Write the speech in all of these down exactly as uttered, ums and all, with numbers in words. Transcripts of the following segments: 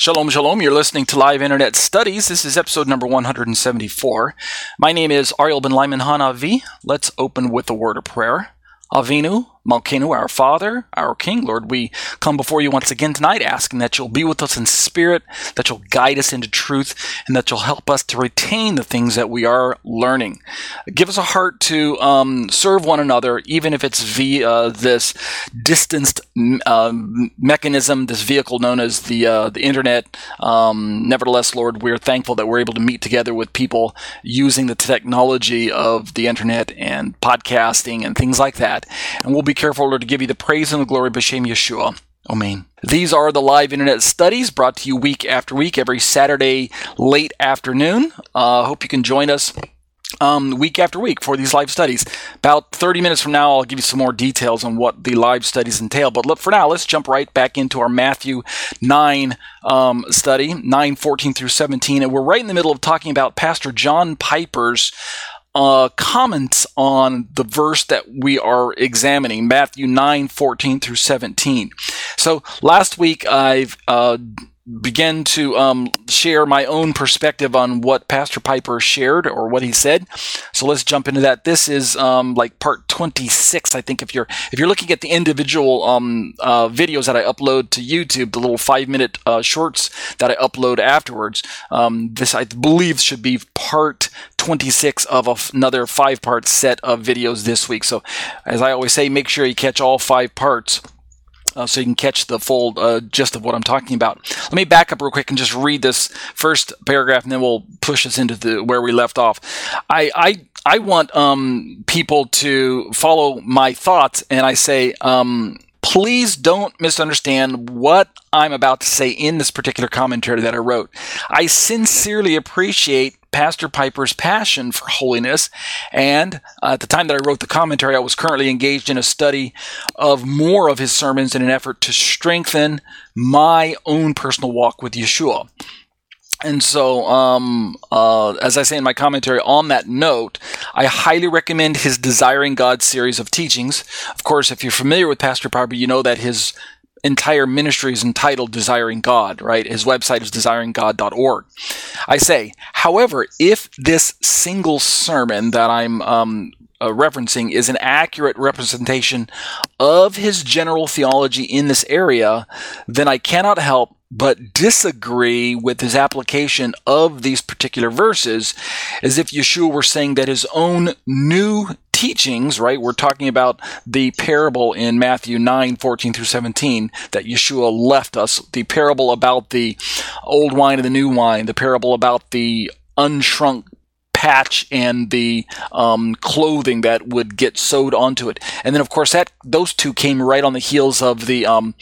Shalom, shalom. You're listening to Live Internet Studies. This is episode number one hundred seventy-four. My name is Ariel Ben Liman Hanavi. Let's open with a word of prayer. Avinu, Malkeinu, our Father, our King, Lord, we come before you once again tonight asking that you'll be with us in spirit, that you'll guide us into truth, and that you'll help us to retain the things that we are learning. Give us a heart to um, serve one another, even if it's via this distanced uh, mechanism, this vehicle known as the uh, the internet. Um, nevertheless, Lord, we're thankful that we're able to meet together with people using the technology of the internet and podcasting and things like that. And we'll be careful, Lord, to give you the praise and the glory b'shem Yeshua. Amen. These are the Live Internet Studies brought to you week after week, every Saturday late afternoon. I uh, hope you can join us um, week after week for these live studies. About thirty minutes from now, I'll give you some more details on what the live studies entail. But look, for now, let's jump right back into our Matthew nine um, study, nine fourteen through seventeen. And we're right in the middle of talking about Pastor John Piper's Uh, comments on the verse that we are examining, Matthew nine fourteen through seventeen. So last week I've uh, began to um, share my own perspective on what Pastor Piper shared or what he said. So let's jump into that. This is um, like part twenty-six, I think. If you're if you're looking at the individual um, uh, videos that I upload to YouTube, the little five minute uh, shorts that I upload afterwards, um, this I believe should be part twenty-six of a f- another five-part set of videos this week. So as I always say, make sure you catch all five parts uh, so you can catch the full uh, gist of what I'm talking about. Let me back up real quick and just read this first paragraph, and then we'll push us into the where we left off. I I, I want um, people to follow my thoughts, and I say um, please don't misunderstand what I'm about to say in this particular commentary that I wrote. I sincerely appreciate Pastor Piper's passion for holiness, and uh, at the time that I wrote the commentary, I was currently engaged in a study of more of his sermons in an effort to strengthen my own personal walk with Yeshua. And so, um, uh, as I say in my commentary, on that note, I highly recommend his Desiring God series of teachings. Of course, if you're familiar with Pastor Piper, you know that his entire ministry is entitled Desiring God, right? His website is desiring god dot org. I say, however, if this single sermon that I'm um, uh, referencing is an accurate representation of his general theology in this area, then I cannot help but disagree with his application of these particular verses, as if Yeshua were saying that his own new teachings, right? We're talking about the parable in Matthew nine fourteen through seventeen that Yeshua left us, the parable about the old wine and the new wine, the parable about the unshrunk patch and the um, clothing that would get sewed onto it. And then, of course, that those two came right on the heels of the um,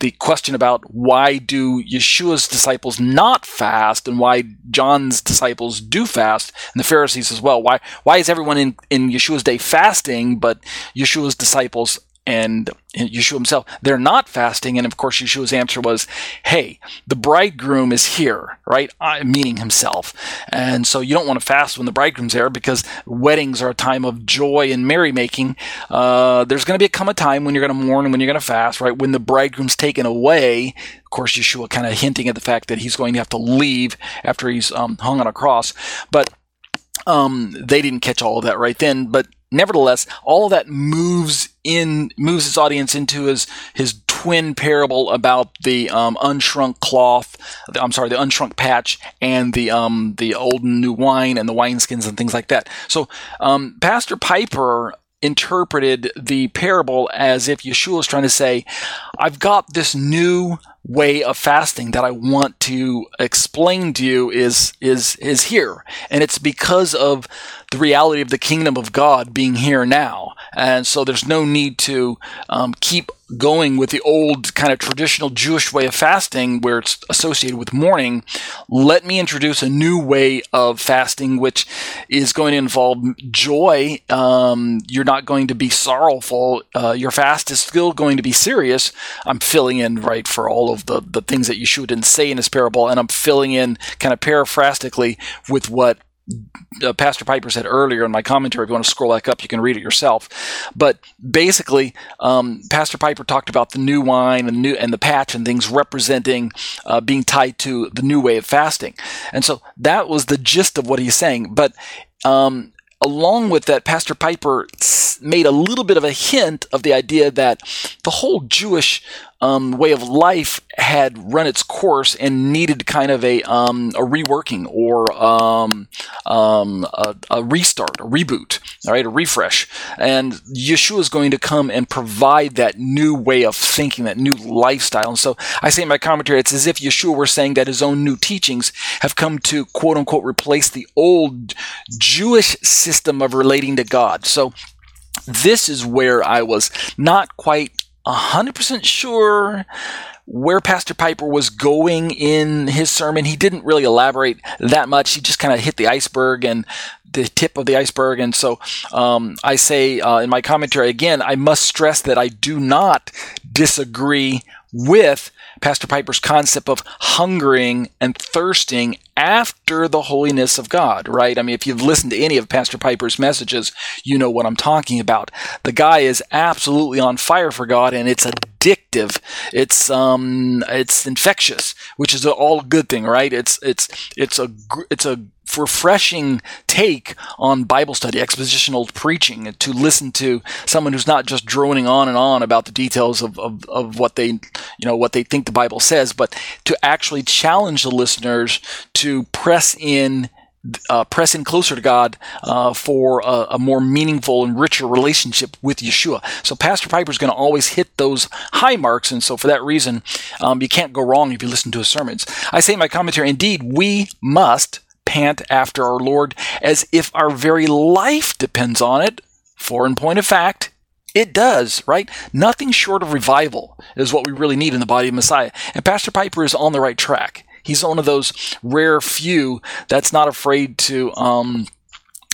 the question about why do Yeshua's disciples not fast and why John's disciples do fast, and the Pharisees as well. Why why is everyone in, in Yeshua's day fasting, but Yeshua's disciples and Yeshua himself, they're not fasting? And of course, Yeshua's answer was, hey, the bridegroom is here, right? I, meaning himself. And so you don't want to fast when the bridegroom's there, because weddings are a time of joy and merrymaking. Uh, there's going to be a come a time when you're going to mourn and when you're going to fast, right? When the bridegroom's taken away. Of course, Yeshua kind of hinting at the fact that he's going to have to leave after he's um, hung on a cross. But um, they didn't catch all of that right then. But nevertheless, all of that moves in moves his audience into his his twin parable about the um, unshrunk cloth. The, I'm sorry, the unshrunk patch and the um, the old and new wine and the wineskins and things like that. So um, Pastor Piper interpreted the parable as if Yeshua was trying to say, "I've got this new way of fasting that I want to explain to you is is is here, and it's because of the reality of the kingdom of God being here now, and so there's no need to um, keep going with the old kind of traditional Jewish way of fasting where it's associated with mourning. Let me introduce a new way of fasting, which is going to involve joy. Um, you're not going to be sorrowful. Uh, your fast is still going to be serious." I'm filling in, right, for all of the, the things that Yeshua didn't say in his parable, and I'm filling in kind of paraphrastically with what uh, Pastor Piper said earlier in my commentary. If you want to scroll back up, you can read it yourself. But basically, um, Pastor Piper talked about the new wine and the, new, and the patch and things representing uh, being tied to the new way of fasting. And so that was the gist of what he's saying. But um, along with that, Pastor Piper made a little bit of a hint of the idea that the whole Jewish um, way of life had run its course and needed kind of a um, a reworking or um, um, a, a restart, a reboot, all right, a refresh. And Yeshua is going to come and provide that new way of thinking, that new lifestyle. And so I say in my commentary, it's as if Yeshua were saying that his own new teachings have come to, quote unquote, replace the old Jewish system of relating to God. So this is where I was not quite one hundred percent sure where Pastor Piper was going in his sermon. He didn't really elaborate that much. He just kind of hit the iceberg and the tip of the iceberg. And so um, I say uh, in my commentary, again, I must stress that I do not disagree with Pastor Piper's concept of hungering and thirsting after the holiness of God, right? I mean, if you've listened to any of Pastor Piper's messages, you know what I'm talking about. The guy is absolutely on fire for God, and it's addictive. It's um, it's infectious, which is an all good thing, right? It's it's it's a it's a refreshing take on Bible study, expositional preaching, to listen to someone who's not just droning on and on about the details of, of, of what they, you know, what they think the Bible says, but to actually challenge the listeners to press in, uh, press in closer to God uh, for a, a more meaningful and richer relationship with Yeshua. So Pastor Piper is going to always hit those high marks, and so for that reason, um, you can't go wrong if you listen to his sermons. I say in my commentary, indeed, we must pant after our Lord as if our very life depends on it, for in point of fact, it does, right? Nothing short of revival is what we really need in the body of Messiah. And Pastor Piper is on the right track. He's one of those rare few that's not afraid to um,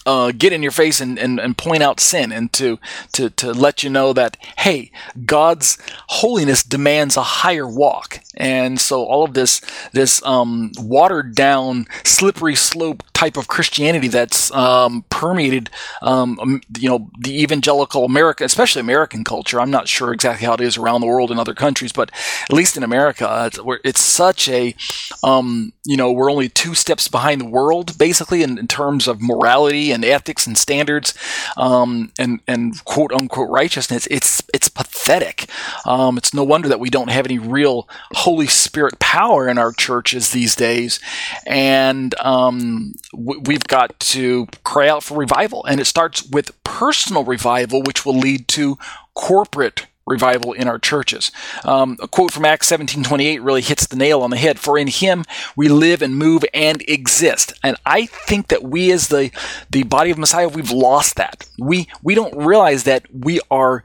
uh, get in your face and, and, and point out sin and to, to, to let you know that, hey, God's holiness demands a higher walk. And so all of this this um, watered down, slippery slope type of Christianity that's um, permeated, um, you know, the evangelical America, especially American culture. I'm not sure exactly how it is around the world in other countries, but at least in America, it's, it's such a, um, you know, we're only two steps behind the world, basically, in, in terms of morality and ethics and standards um, and, and quote unquote righteousness. It's it's pathetic. Um, it's no wonder that we don't have any real Holy Spirit power in our churches these days, and um, w- we've got to cry out for revival, and it starts with personal revival, which will lead to corporate revival in our churches. Um, a quote from Acts seventeen twenty-eight really hits the nail on the head. For in him we live and move and exist. And I think that we as the, the body of Messiah, we've lost that. We, we don't realize that we are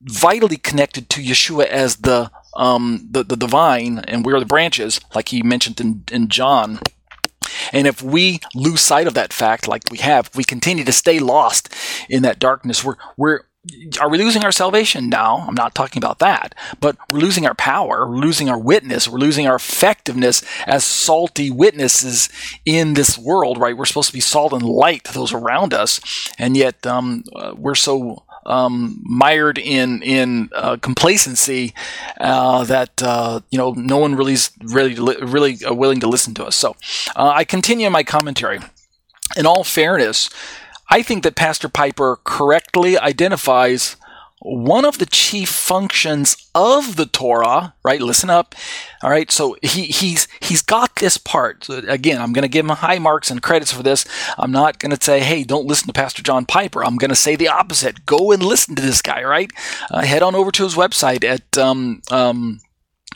vitally connected to Yeshua as the Um, the, the vine, and we're the branches, like he mentioned in, in John. And if we lose sight of that fact, like we have, we continue to stay lost in that darkness. We're we're are we losing our salvation? No, I'm not talking about that. But we're losing our power, we're losing our witness, we're losing our effectiveness as salty witnesses in this world. Right? We're supposed to be salt and light to those around us, and yet um, uh, we're so. Um, mired in in uh, complacency uh, that uh, you know no one really is really really uh, willing to listen to us. So uh, I continue my commentary. In all fairness, I think that Pastor Piper correctly identifies one of the chief functions of the Torah, right? Listen up. All right. So he, he's, he's got this part. So again, I'm going to give him high marks and credits for this. I'm not going to say, hey, don't listen to Pastor John Piper. I'm going to say the opposite. Go and listen to this guy, right? Uh, head on over to his website at, um, um,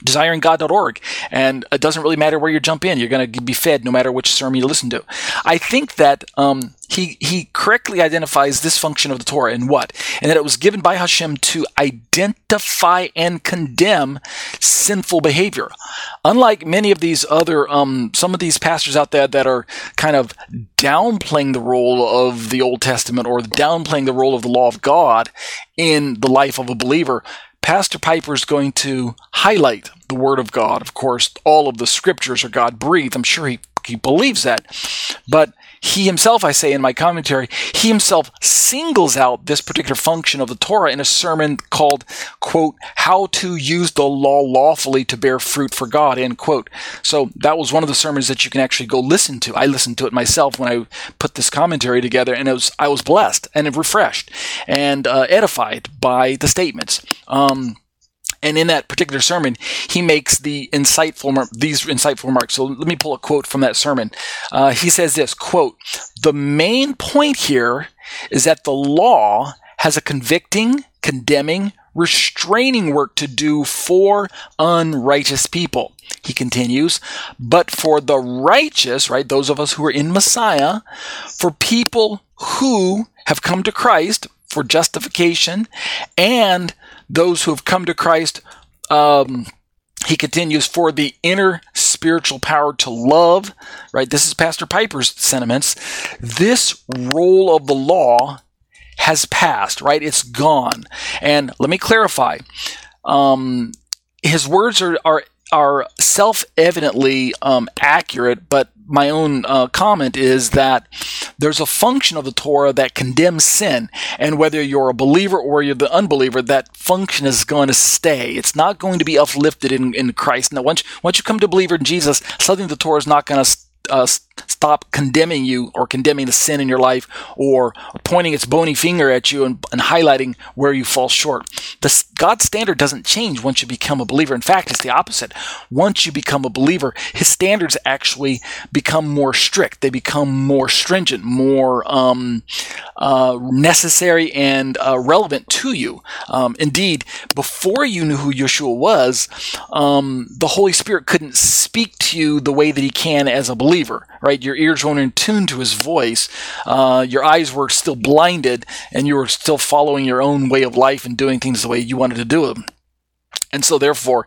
desiring god dot org, and it doesn't really matter where you jump in. You're going to be fed no matter which sermon you listen to. I think that um, he he correctly identifies this function of the Torah and what? And that it was given by Hashem to identify and condemn sinful behavior. Unlike many of these other, um, some of these pastors out there that are kind of downplaying the role of the Old Testament or downplaying the role of the law of God in the life of a believer, Pastor Piper is going to highlight the Word of God. Of course, all of the scriptures are God-breathed. I'm sure he he believes that. But he himself, I say in my commentary, he himself singles out this particular function of the Torah in a sermon called, quote, How to Use the Law Lawfully to Bear Fruit for God, end quote. So that was one of the sermons that you can actually go listen to. I listened to it myself when I put this commentary together, and it was, I was blessed and refreshed and uh, edified by the statements. Um, And in that particular sermon, he makes the insightful these insightful remarks. So let me pull a quote from that sermon. Uh, he says this, quote, "The main point here is that the law has a convicting, condemning, restraining work to do for unrighteous people." He continues, "But for the righteous," right, those of us who are in Messiah, for people who have come to Christ for justification, and those who have come to Christ, um, he continues, for the inner spiritual power to love, right? This is Pastor Piper's sentiments. This role of the law has passed, right? It's gone. And let me clarify. Um, his words are are, are self-evidently um, accurate, but my own uh, comment is that there's a function of the Torah that condemns sin, and whether you're a believer or you're the unbeliever, that function is going to stay. It's not going to be uplifted in, in Christ. Now, once, once you come to a believer in Jesus, suddenly the Torah is not going to uh, stop condemning you or condemning the sin in your life or pointing its bony finger at you and, and highlighting where you fall short. The, God's standard doesn't change once you become a believer. In fact, it's the opposite. Once you become a believer, his standards actually become more strict. They become more stringent, more um, uh, necessary and uh, relevant to you. Um, indeed, before you knew who Yeshua was, um, the Holy Spirit couldn't speak to you the way that he can as a believer, right? Your ears weren't in tune to his voice. Uh, your eyes were still blinded, and you were still following your own way of life and doing things the way you wanted to do them. And so therefore,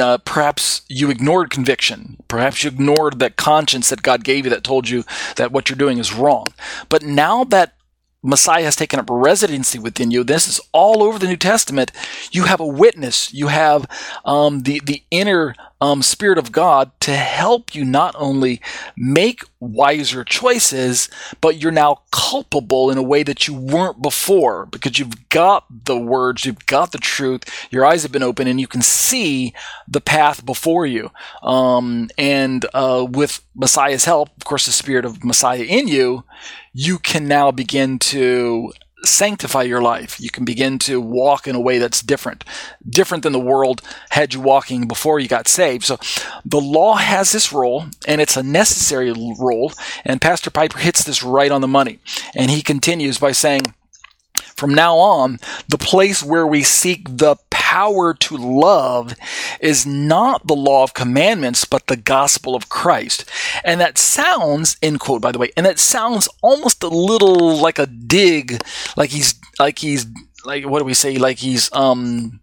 uh, perhaps you ignored conviction. Perhaps you ignored that conscience that God gave you that told you that what you're doing is wrong. But now that Messiah has taken up residency within you, this is all over the New Testament, you have a witness. You have um, the, the inner um, Spirit of God to help you not only make wiser choices, but you're now culpable in a way that you weren't before because you've got the words, you've got the truth, your eyes have been open, and you can see the path before you. Um, and uh, with Messiah's help, of course, the Spirit of Messiah in you, you can now begin to sanctify your life. You can begin to walk in a way that's different, different than the world had you walking before you got saved. So the law has this role, and it's a necessary role, and Pastor Piper hits this right on the money. And he continues by saying, from now on, the place where we seek the power to love is not the law of commandments, but the gospel of Christ. And that sounds, end quote, by the way, and that sounds almost a little like a dig, like he's, like he's, like, what do we say? Like he's, um,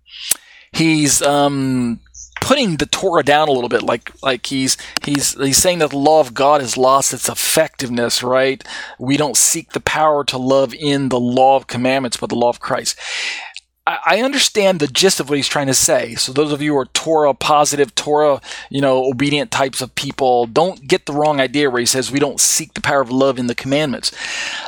he's, um, putting the Torah down a little bit, like like he's he's he's saying that the law of God has lost its effectiveness, right? We don't seek the power to love in the law of commandments, but the law of Christ. I, I understand the gist of what he's trying to say. So those of you who are Torah positive, Torah, you know, obedient types of people, don't get the wrong idea where he says we don't seek the power of love in the commandments.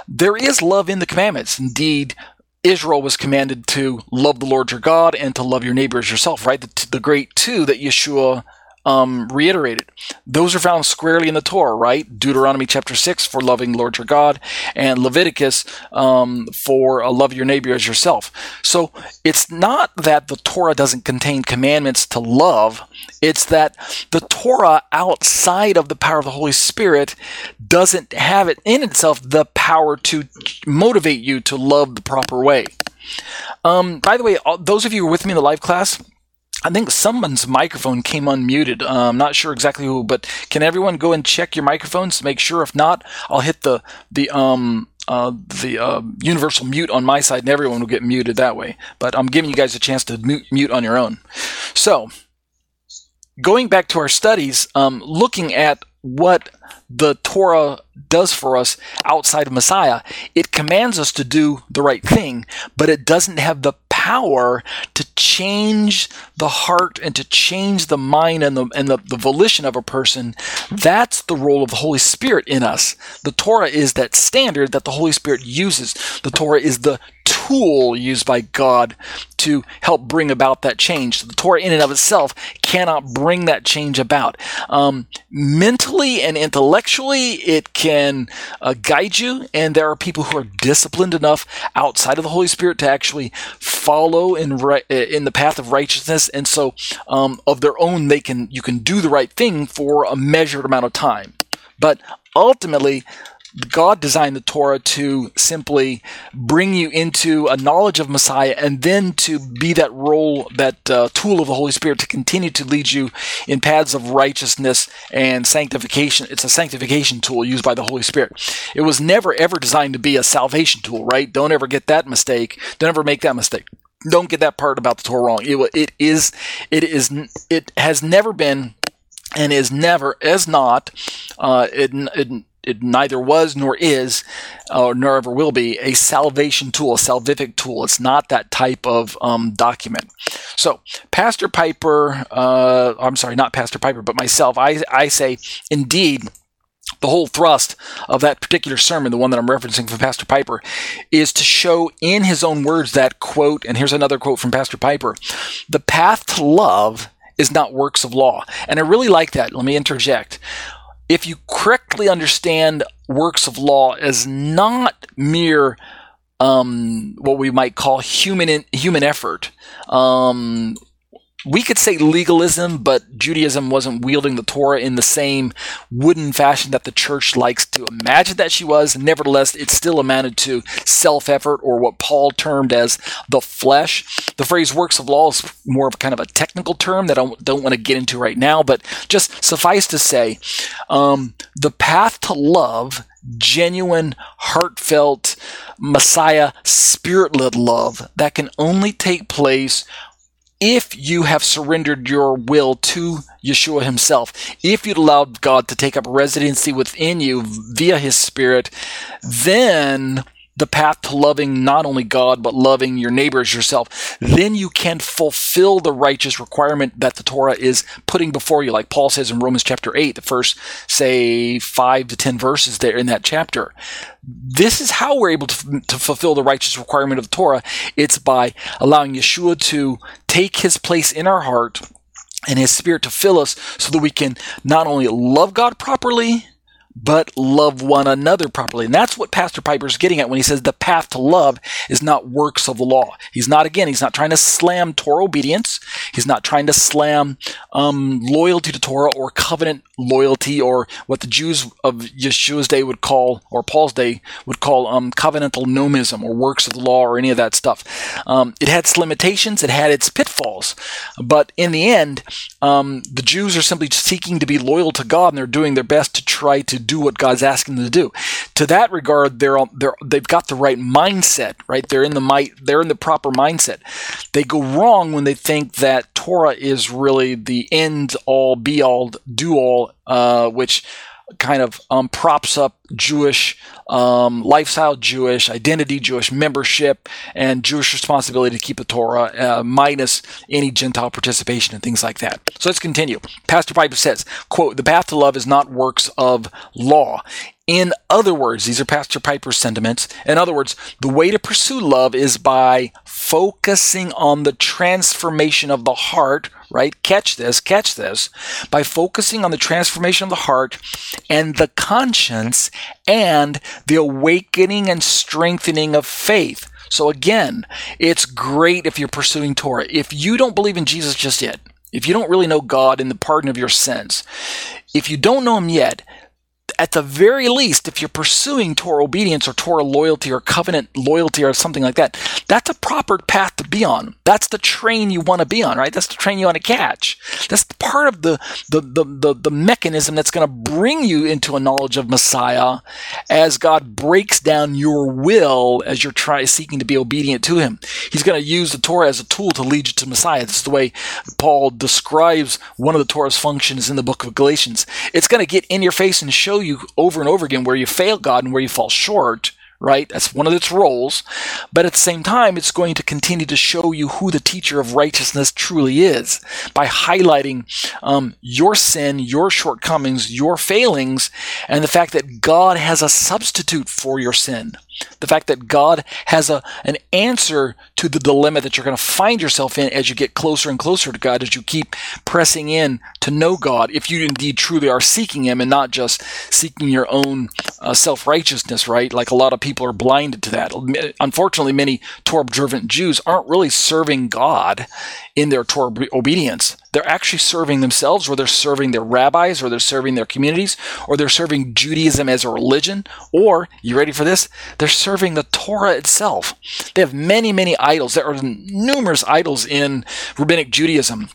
There is love in the commandments. Indeed, Israel was commanded to love the Lord your God and to love your neighbor as yourself, right? The, the great two that Yeshua um, reiterated. Those are found squarely in the Torah, right? Deuteronomy chapter six for loving Lord your God, and Leviticus um, for uh, love your neighbor as yourself. So it's not that the Torah doesn't contain commandments to love. It's that the Torah outside of the power of the Holy Spirit doesn't have it in itself the power to motivate you to love the proper way. Um, by the way, those of you who are with me in the live class, I think someone's microphone came unmuted. Uh, I'm not sure exactly who, but can everyone go and check your microphones to make sure? If not, I'll hit the the um uh, the uh, universal mute on my side, and everyone will get muted that way. But I'm giving you guys a chance to mute, mute on your own. So, going back to our studies, um, looking at what the Torah does for us outside of Messiah. It commands us to do the right thing, but it doesn't have the power to change the heart and to change the mind and the and the, the volition of a person. That's the role of the Holy Spirit in us. The Torah is that standard that the Holy Spirit uses. The Torah is the tool used by God to help bring about that change. The Torah in and of itself cannot bring that change about. Um, mentally and intellectually, it can uh, guide you, and there are people who are disciplined enough outside of the Holy Spirit to actually follow in re- in the path of righteousness, and so um, of their own, they can you can do the right thing for a measured amount of time. But ultimately, God designed the Torah to simply bring you into a knowledge of Messiah, and then to be that role, that uh, tool of the Holy Spirit to continue to lead you in paths of righteousness and sanctification. It's a sanctification tool used by the Holy Spirit. It was never, ever designed to be a salvation tool, right? Don't ever get that mistake. Don't ever make that mistake. Don't get that part about the Torah wrong. It, it is, it is, it has never been, and is never, is not, uh, it, it It neither was nor is, uh, nor ever will be, a salvation tool, a salvific tool. It's not that type of um, document. So, Pastor Piper, uh, I'm sorry, not Pastor Piper, but myself, I, I say, indeed, the whole thrust of that particular sermon, the one that I'm referencing from Pastor Piper, is to show in his own words that, quote, and here's another quote from Pastor Piper, "The path to love is not works of law." And I really like that. Let me interject. If you correctly understand works of law as not mere um, what we might call human in, human effort, um, we could say legalism, but Judaism wasn't wielding the Torah in the same wooden fashion that the church likes to imagine that she was. Nevertheless, it still amounted to self-effort, or what Paul termed as the flesh. The phrase works of law is more of kind of a technical term that I don't want to get into right now, but just suffice to say, um, the path to love, genuine, heartfelt, Messiah, spirit-led love, that can only take place if you have surrendered your will to Yeshua himself, if you'd allowed God to take up residency within you via his Spirit, then the path to loving not only God, but loving your neighbor as yourself, then you can fulfill the righteous requirement that the Torah is putting before you. Like Paul says in Romans chapter eight, the first, say, five to ten verses there in that chapter. This is how we're able to, to fulfill the righteous requirement of the Torah. It's by allowing Yeshua to take his place in our heart and his Spirit to fill us so that we can not only love God properly, but love one another properly. And that's what Pastor Piper's getting at when he says the path to love is not works of the law. He's not, again, he's not trying to slam Torah obedience. He's not trying to slam um, loyalty to Torah or covenant loyalty, or what the Jews of Yeshua's day would call, or Paul's day would call, um, covenantal nomism, or works of the law, or any of that stuff. Um, it had its limitations. It had its pitfalls. But in the end, um, the Jews are simply seeking to be loyal to God, and they're doing their best to try to do what God's asking them to do. To that regard, they're they're they've got the right mindset, right? They're in the might, they're in the proper mindset. They go wrong when they think that Torah is really the end all, be all, do all, uh, which kind of um, props up Jewish um, lifestyle, Jewish identity, Jewish membership, and Jewish responsibility to keep the Torah, uh, minus any Gentile participation and things like that. So let's continue. Pastor Piper says, quote, "The path to love is not works of law." In other words, these are Pastor Piper's sentiments. In other words, the way to pursue love is by focusing on the transformation of the heart, right? Catch this, catch this. By focusing on the transformation of the heart and the conscience and the awakening and strengthening of faith. So again, it's great if you're pursuing Torah. If you don't believe in Jesus just yet, if you don't really know God and the pardon of your sins, if you don't know him yet, at the very least, if you're pursuing Torah obedience or Torah loyalty or covenant loyalty or something like that, that's a proper path to be on. That's the train you want to be on, right? That's the train you want to catch. That's part of the the the the, the mechanism that's going to bring you into a knowledge of Messiah as God breaks down your will as you're trying seeking to be obedient to Him. He's going to use the Torah as a tool to lead you to Messiah. That's the way Paul describes one of the Torah's functions in the book of Galatians. It's going to get in your face and show you over and over again where you fail God and where you fall short, right? That's one of its roles. But at the same time, it's going to continue to show you who the teacher of righteousness truly is by highlighting um, your sin, your shortcomings, your failings, and the fact that God has a substitute for your sin. The fact that God has a an answer to the dilemma that you're going to find yourself in as you get closer and closer to God, as you keep pressing in to know God, if you indeed truly are seeking Him and not just seeking your own uh, self-righteousness, right? Like a lot of people are blinded to that. Unfortunately, many Torah-observant Jews aren't really serving God in their Torah obedience. They're actually serving themselves, or they're serving their rabbis, or they're serving their communities, or they're serving Judaism as a religion, or, you ready for this? They're serving the Torah itself. They have many, many idols. There are numerous idols in Rabbinic Judaism.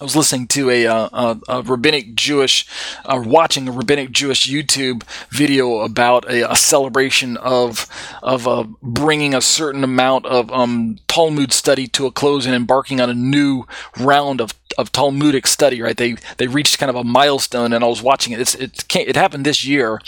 I was listening to a, uh, a, a rabbinic Jewish, uh, watching a rabbinic Jewish YouTube video about a, a celebration of of uh, bringing a certain amount of um, Talmud study to a close and embarking on a new round of of Talmudic study. Right, they they reached kind of a milestone, and I was watching it. It's, it came, it happened this year,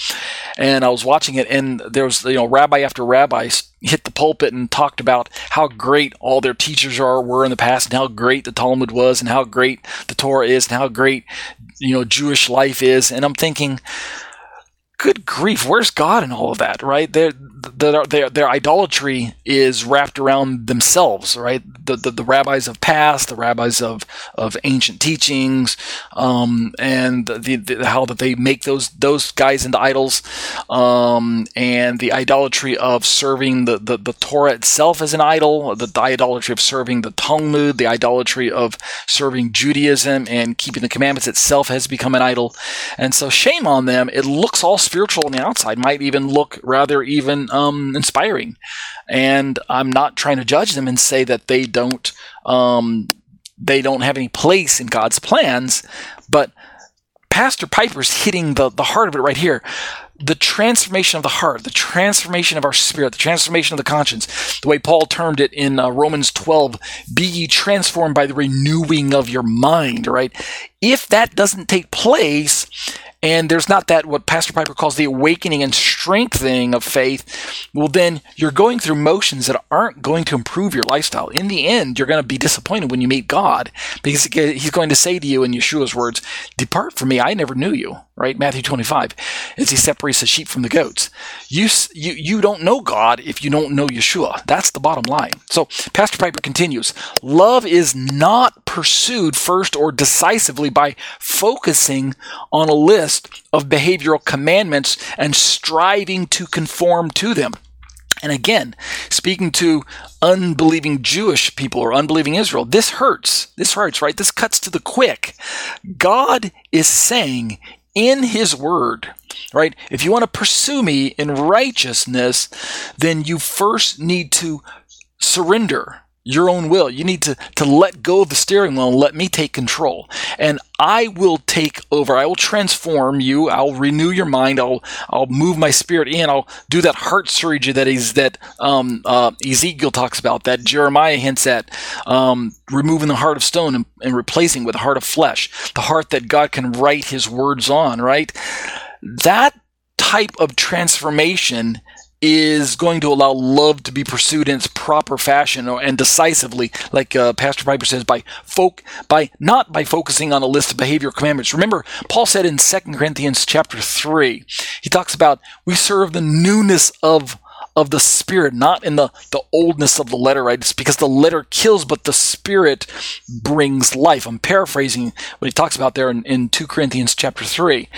and I was watching it, and there was you know rabbi after rabbi hit the pulpit and talked about how great all their teachers are were in the past, and how great the Talmud was, and how great the Torah is, and how great you know Jewish life is. And I'm thinking, good grief, where's God in all of that? Right, their their their, their idolatry is wrapped around themselves. Right, the the, the rabbis of past, the rabbis of, of ancient teachings, um, and the, the how that they make those those guys into idols, um, and the idolatry of serving the, the, the Torah itself as an idol, the, the idolatry of serving the Talmud, the idolatry of serving Judaism and keeping the commandments itself has become an idol. And so shame on them. It looks all spiritual on the outside, might even look rather even um, inspiring. And I'm not trying to judge them and say that they don't um, they don't have any place in God's plans, but Pastor Piper's hitting the, the heart of it right here. The transformation of the heart, the transformation of our spirit, the transformation of the conscience, the way Paul termed it in uh, Romans twelve, be ye transformed by the renewing of your mind, right? If that doesn't take place, and there's not that what Pastor Piper calls the awakening and strengthening of faith, well, then you're going through motions that aren't going to improve your lifestyle. In the end, you're going to be disappointed when you meet God, because He's going to say to you in Yeshua's words, depart from me, I never knew you, right? Matthew twenty-five, as He separates the sheep from the goats. You, you, you don't know God if you don't know Yeshua. That's the bottom line. So Pastor Piper continues, love is not pursued first or decisively by focusing on a list of behavioral commandments and striving to conform to them. And again, speaking to unbelieving Jewish people or unbelieving Israel, this hurts. This hurts, right? This cuts to the quick. God is saying in His word, right, if you want to pursue me in righteousness, then you first need to surrender your own will. You need to, to let go of the steering wheel and let me take control. And I will take over. I will transform you. I'll renew your mind. I'll I'll move my spirit in. I'll do that heart surgery that is that um, uh, Ezekiel talks about, that Jeremiah hints at, um, removing the heart of stone and, and replacing with a heart of flesh, the heart that God can write His words on, right? That type of transformation is going to allow love to be pursued in its proper fashion and decisively, like uh, Pastor Piper says, by folk, by not by focusing on a list of behavioral commandments. Remember, Paul said in Second Corinthians chapter three, he talks about we serve the newness of of the Spirit, not in the, the oldness of the letter, right? It's because the letter kills, but the Spirit brings life. I'm paraphrasing what he talks about there in, in Second Corinthians chapter three.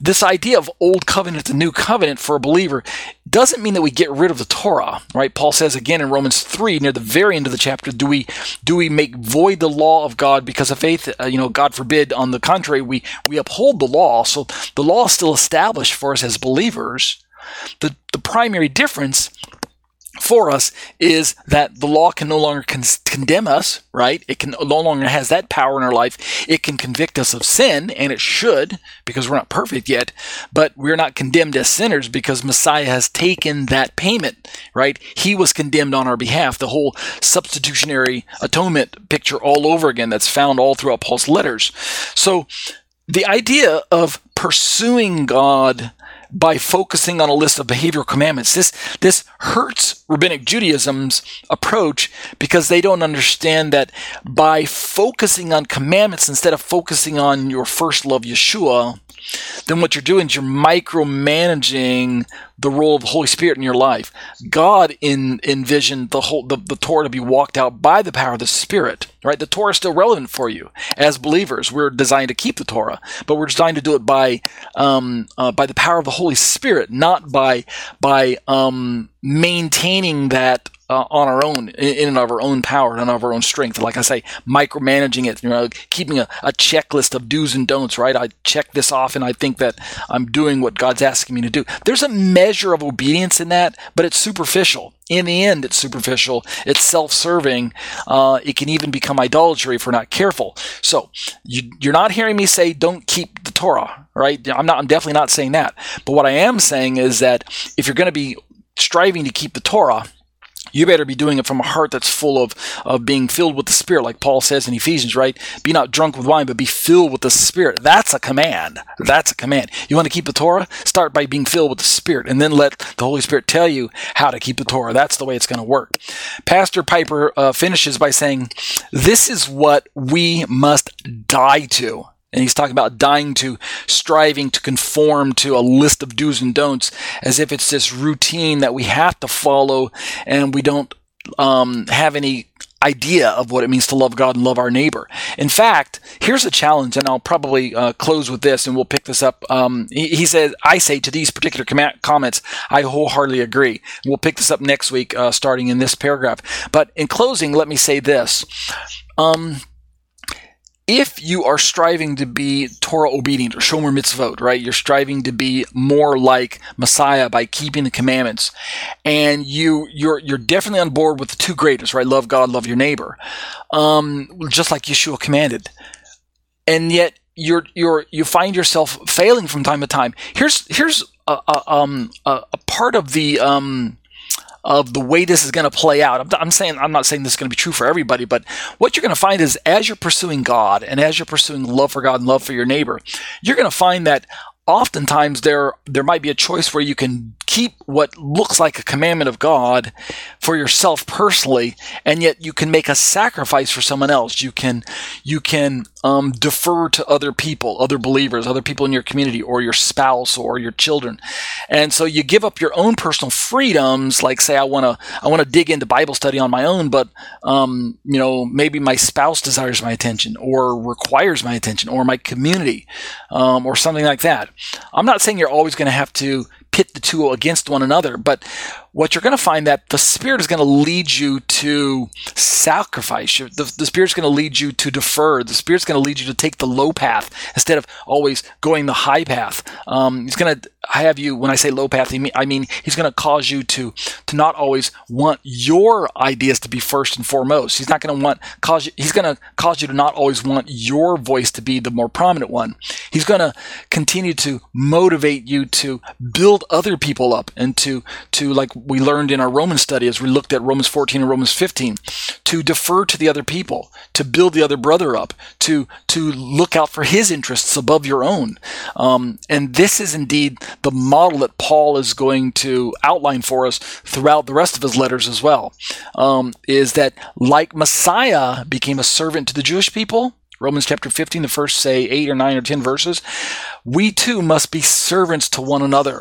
this idea of old covenant to new covenant for a believer doesn't mean that we get rid of the Torah, right? Paul says again in Romans three, near the very end of the chapter, do we do we make void the law of God because of faith? Uh, you know, God forbid. On the contrary, we, we uphold the law. So the law is still established for us as believers. The, the primary difference for us is that the law can no longer con- condemn us, right? It can no longer has that power in our life. It can convict us of sin, and it should, because we're not perfect yet, but we're not condemned as sinners because Messiah has taken that payment, right? He was condemned on our behalf. The whole substitutionary atonement picture all over again that's found all throughout Paul's letters. So the idea of pursuing God by focusing on a list of behavioral commandments. This this hurts Rabbinic Judaism's approach because they don't understand that by focusing on commandments instead of focusing on your first love, Yeshua, then what you're doing is you're micromanaging the role of the Holy Spirit in your life. God in, envisioned the whole the, the Torah to be walked out by the power of the Spirit, right? The Torah is still relevant for you as believers. We're designed to keep the Torah, but we're designed to do it by um, uh, by the power of the Holy Spirit, not by by um, maintaining that uh, on our own, in and of our own power, and of our own strength. Like I say, micromanaging it, you know, keeping a, a checklist of do's and don'ts, right? I check this off, and I think that I'm doing what God's asking me to do. There's a measure of obedience in that, but it's superficial. In the end, it's superficial. It's self-serving. Uh, it can even become idolatry if we're not careful. So you, you're not hearing me say don't keep the Torah, right? I'm not. I'm definitely not saying that. But what I am saying is that if you're going to be striving to keep the Torah, you better be doing it from a heart that's full of, of being filled with the Spirit, like Paul says in Ephesians, right? Be not drunk with wine, but be filled with the Spirit. That's a command. That's a command. You want to keep the Torah? Start by being filled with the Spirit, and then let the Holy Spirit tell you how to keep the Torah. That's the way it's going to work. Pastor Piper uh, finishes by saying, this is what we must die to. And he's talking about dying to, striving to conform to a list of do's and don'ts as if it's this routine that we have to follow and we don't um, have any idea of what it means to love God and love our neighbor. In fact, here's a challenge, and I'll probably uh, close with this, and we'll pick this up. Um, he, he says, I say to these particular com- comments, I wholeheartedly agree. We'll pick this up next week, uh, starting in this paragraph. But in closing, let me say this. Um... If you are striving to be Torah obedient or Shomer Mitzvot, right, you're striving to be more like Messiah by keeping the commandments, and you, you're you're definitely on board with the two greatest, right, love God, love your neighbor, um, just like Yeshua commanded, and yet you're you're you find yourself failing from time to time. Here's here's a, a, um, a, a part of the. Um, of the way this is going to play out. I'm, I'm saying I'm not saying this is going to be true for everybody, but what you're going to find is as you're pursuing God and as you're pursuing love for God and love for your neighbor, you're going to find that oftentimes there there might be a choice where you can keep what looks like a commandment of God for yourself personally, and yet you can make a sacrifice for someone else. You can you can um, defer to other people, other believers, other people in your community, or your spouse, or your children, and so you give up your own personal freedoms. Like say, I want to I want to dig into Bible study on my own, but um, you know maybe my spouse desires my attention, or requires my attention, or my community, um, or something like that. I'm not saying you're always going to have to pit the two against one another, but what you're going to find that the Spirit is going to lead you to sacrifice. The, the Spirit's going to lead you to defer. The Spirit's going to lead you to take the low path instead of always going the high path. Um, he's going to have you, when I say low path, I mean he's going to cause you to to not always want your ideas to be first and foremost. He's not going to want cause you, he's going to cause you to not always want your voice to be the more prominent one. He's going to continue to motivate you to build other people up and to to like we learned in our Roman study as we looked at Romans fourteen and Romans fifteen, to defer to the other people, to build the other brother up, to to look out for his interests above your own. Um, and this is indeed the model that Paul is going to outline for us throughout the rest of his letters as well, um, is that like Messiah became a servant to the Jewish people, Romans chapter fifteen, the first, say, eight or nine or ten verses, we too must be servants to one another.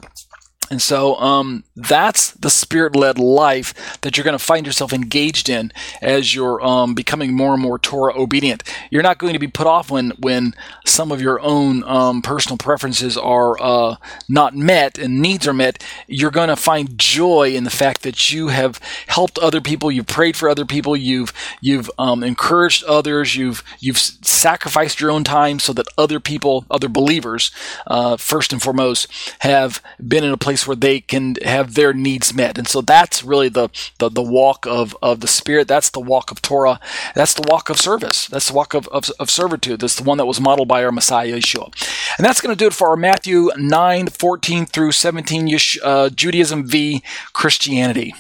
And so um, that's the Spirit-led life that you're going to find yourself engaged in as you're um, becoming more and more Torah obedient. You're not going to be put off when when some of your own um, personal preferences are uh, not met and needs are met. You're going to find joy in the fact that you have helped other people, you've prayed for other people, you've you've um, encouraged others, you've you've sacrificed your own time so that other people, other believers, uh, first and foremost, have been in a place where they can have their needs met. And so that's really the the, the walk of, of the Spirit. That's the walk of Torah. That's the walk of service. That's the walk of, of, of servitude. That's the one that was modeled by our Messiah, Yeshua. And that's going to do it for our Matthew nine fourteen through seventeen, uh, Judaism versus Christianity.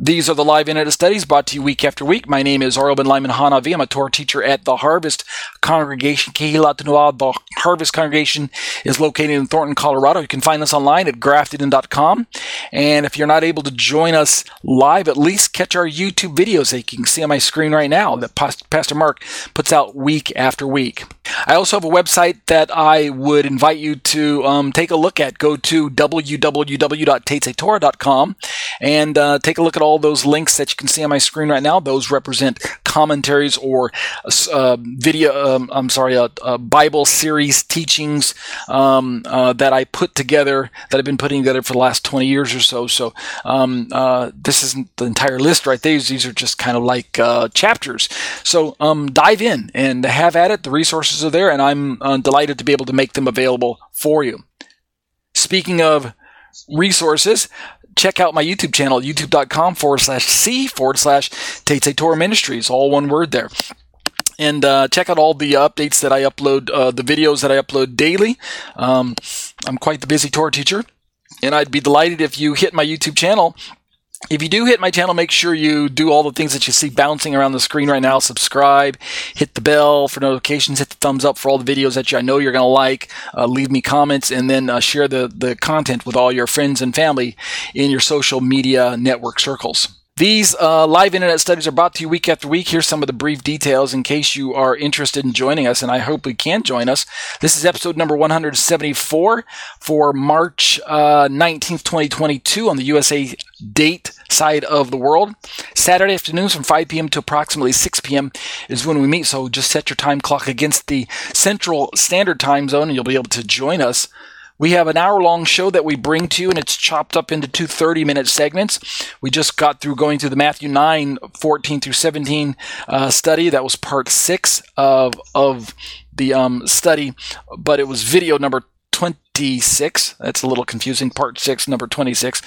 These are the Live Internet Studies brought to you week after week. My name is Ariel Ben Liman Hanavi. I'm a Torah teacher at the Harvest Congregation. The Harvest Congregation is located in Thornton, Colorado. You can find us online at grafted in dot com. And if you're not able to join us live, at least catch our YouTube videos that you can see on my screen right now that Pastor Mark puts out week after week. I also have a website that I would invite you to um, take a look at. Go to w w w dot tatesay torah dot com and uh, take a look at all all those links that you can see on my screen right now. Those represent commentaries or uh, video, um, I'm sorry, uh, uh, Bible series teachings um, uh, that I put together, that I've been putting together for the last twenty years or so. So um, uh, this isn't the entire list right there. These are just kind of like uh, chapters. So um, dive in and have at it. The resources are there, and I'm uh, delighted to be able to make them available for you. Speaking of resources, check out my YouTube channel, youtube.com forward slash C forward slash Tatesay Torah Ministries, all one word there. And uh, check out all the updates that I upload, uh, the videos that I upload daily. Um, I'm quite the busy Torah teacher, and I'd be delighted if you hit my YouTube channel. If you do hit my channel, make sure you do all the things that you see bouncing around the screen right now. Subscribe, hit the bell for notifications, hit the thumbs up for all the videos that you, I know you're going to like. Uh, leave me comments, and then uh, share the, the content with all your friends and family in your social media network circles. These uh, Live Internet Studies are brought to you week after week. Here's some of the brief details in case you are interested in joining us, and I hope we can join us. This is episode number one hundred seventy-four for March uh, nineteenth, twenty twenty-two on the U S A date side of the world. Saturday afternoons from five p.m. to approximately six p.m. is when we meet, so just set your time clock against the Central Standard Time Zone, and you'll be able to join us. We have an hour-long show that we bring to you, and it's chopped up into two thirty-minute segments. We just got through going through the Matthew nine fourteen through seventeen uh, study. That was part six of of the um, study, but it was video number twenty-six. That's a little confusing, part six, number twenty-six.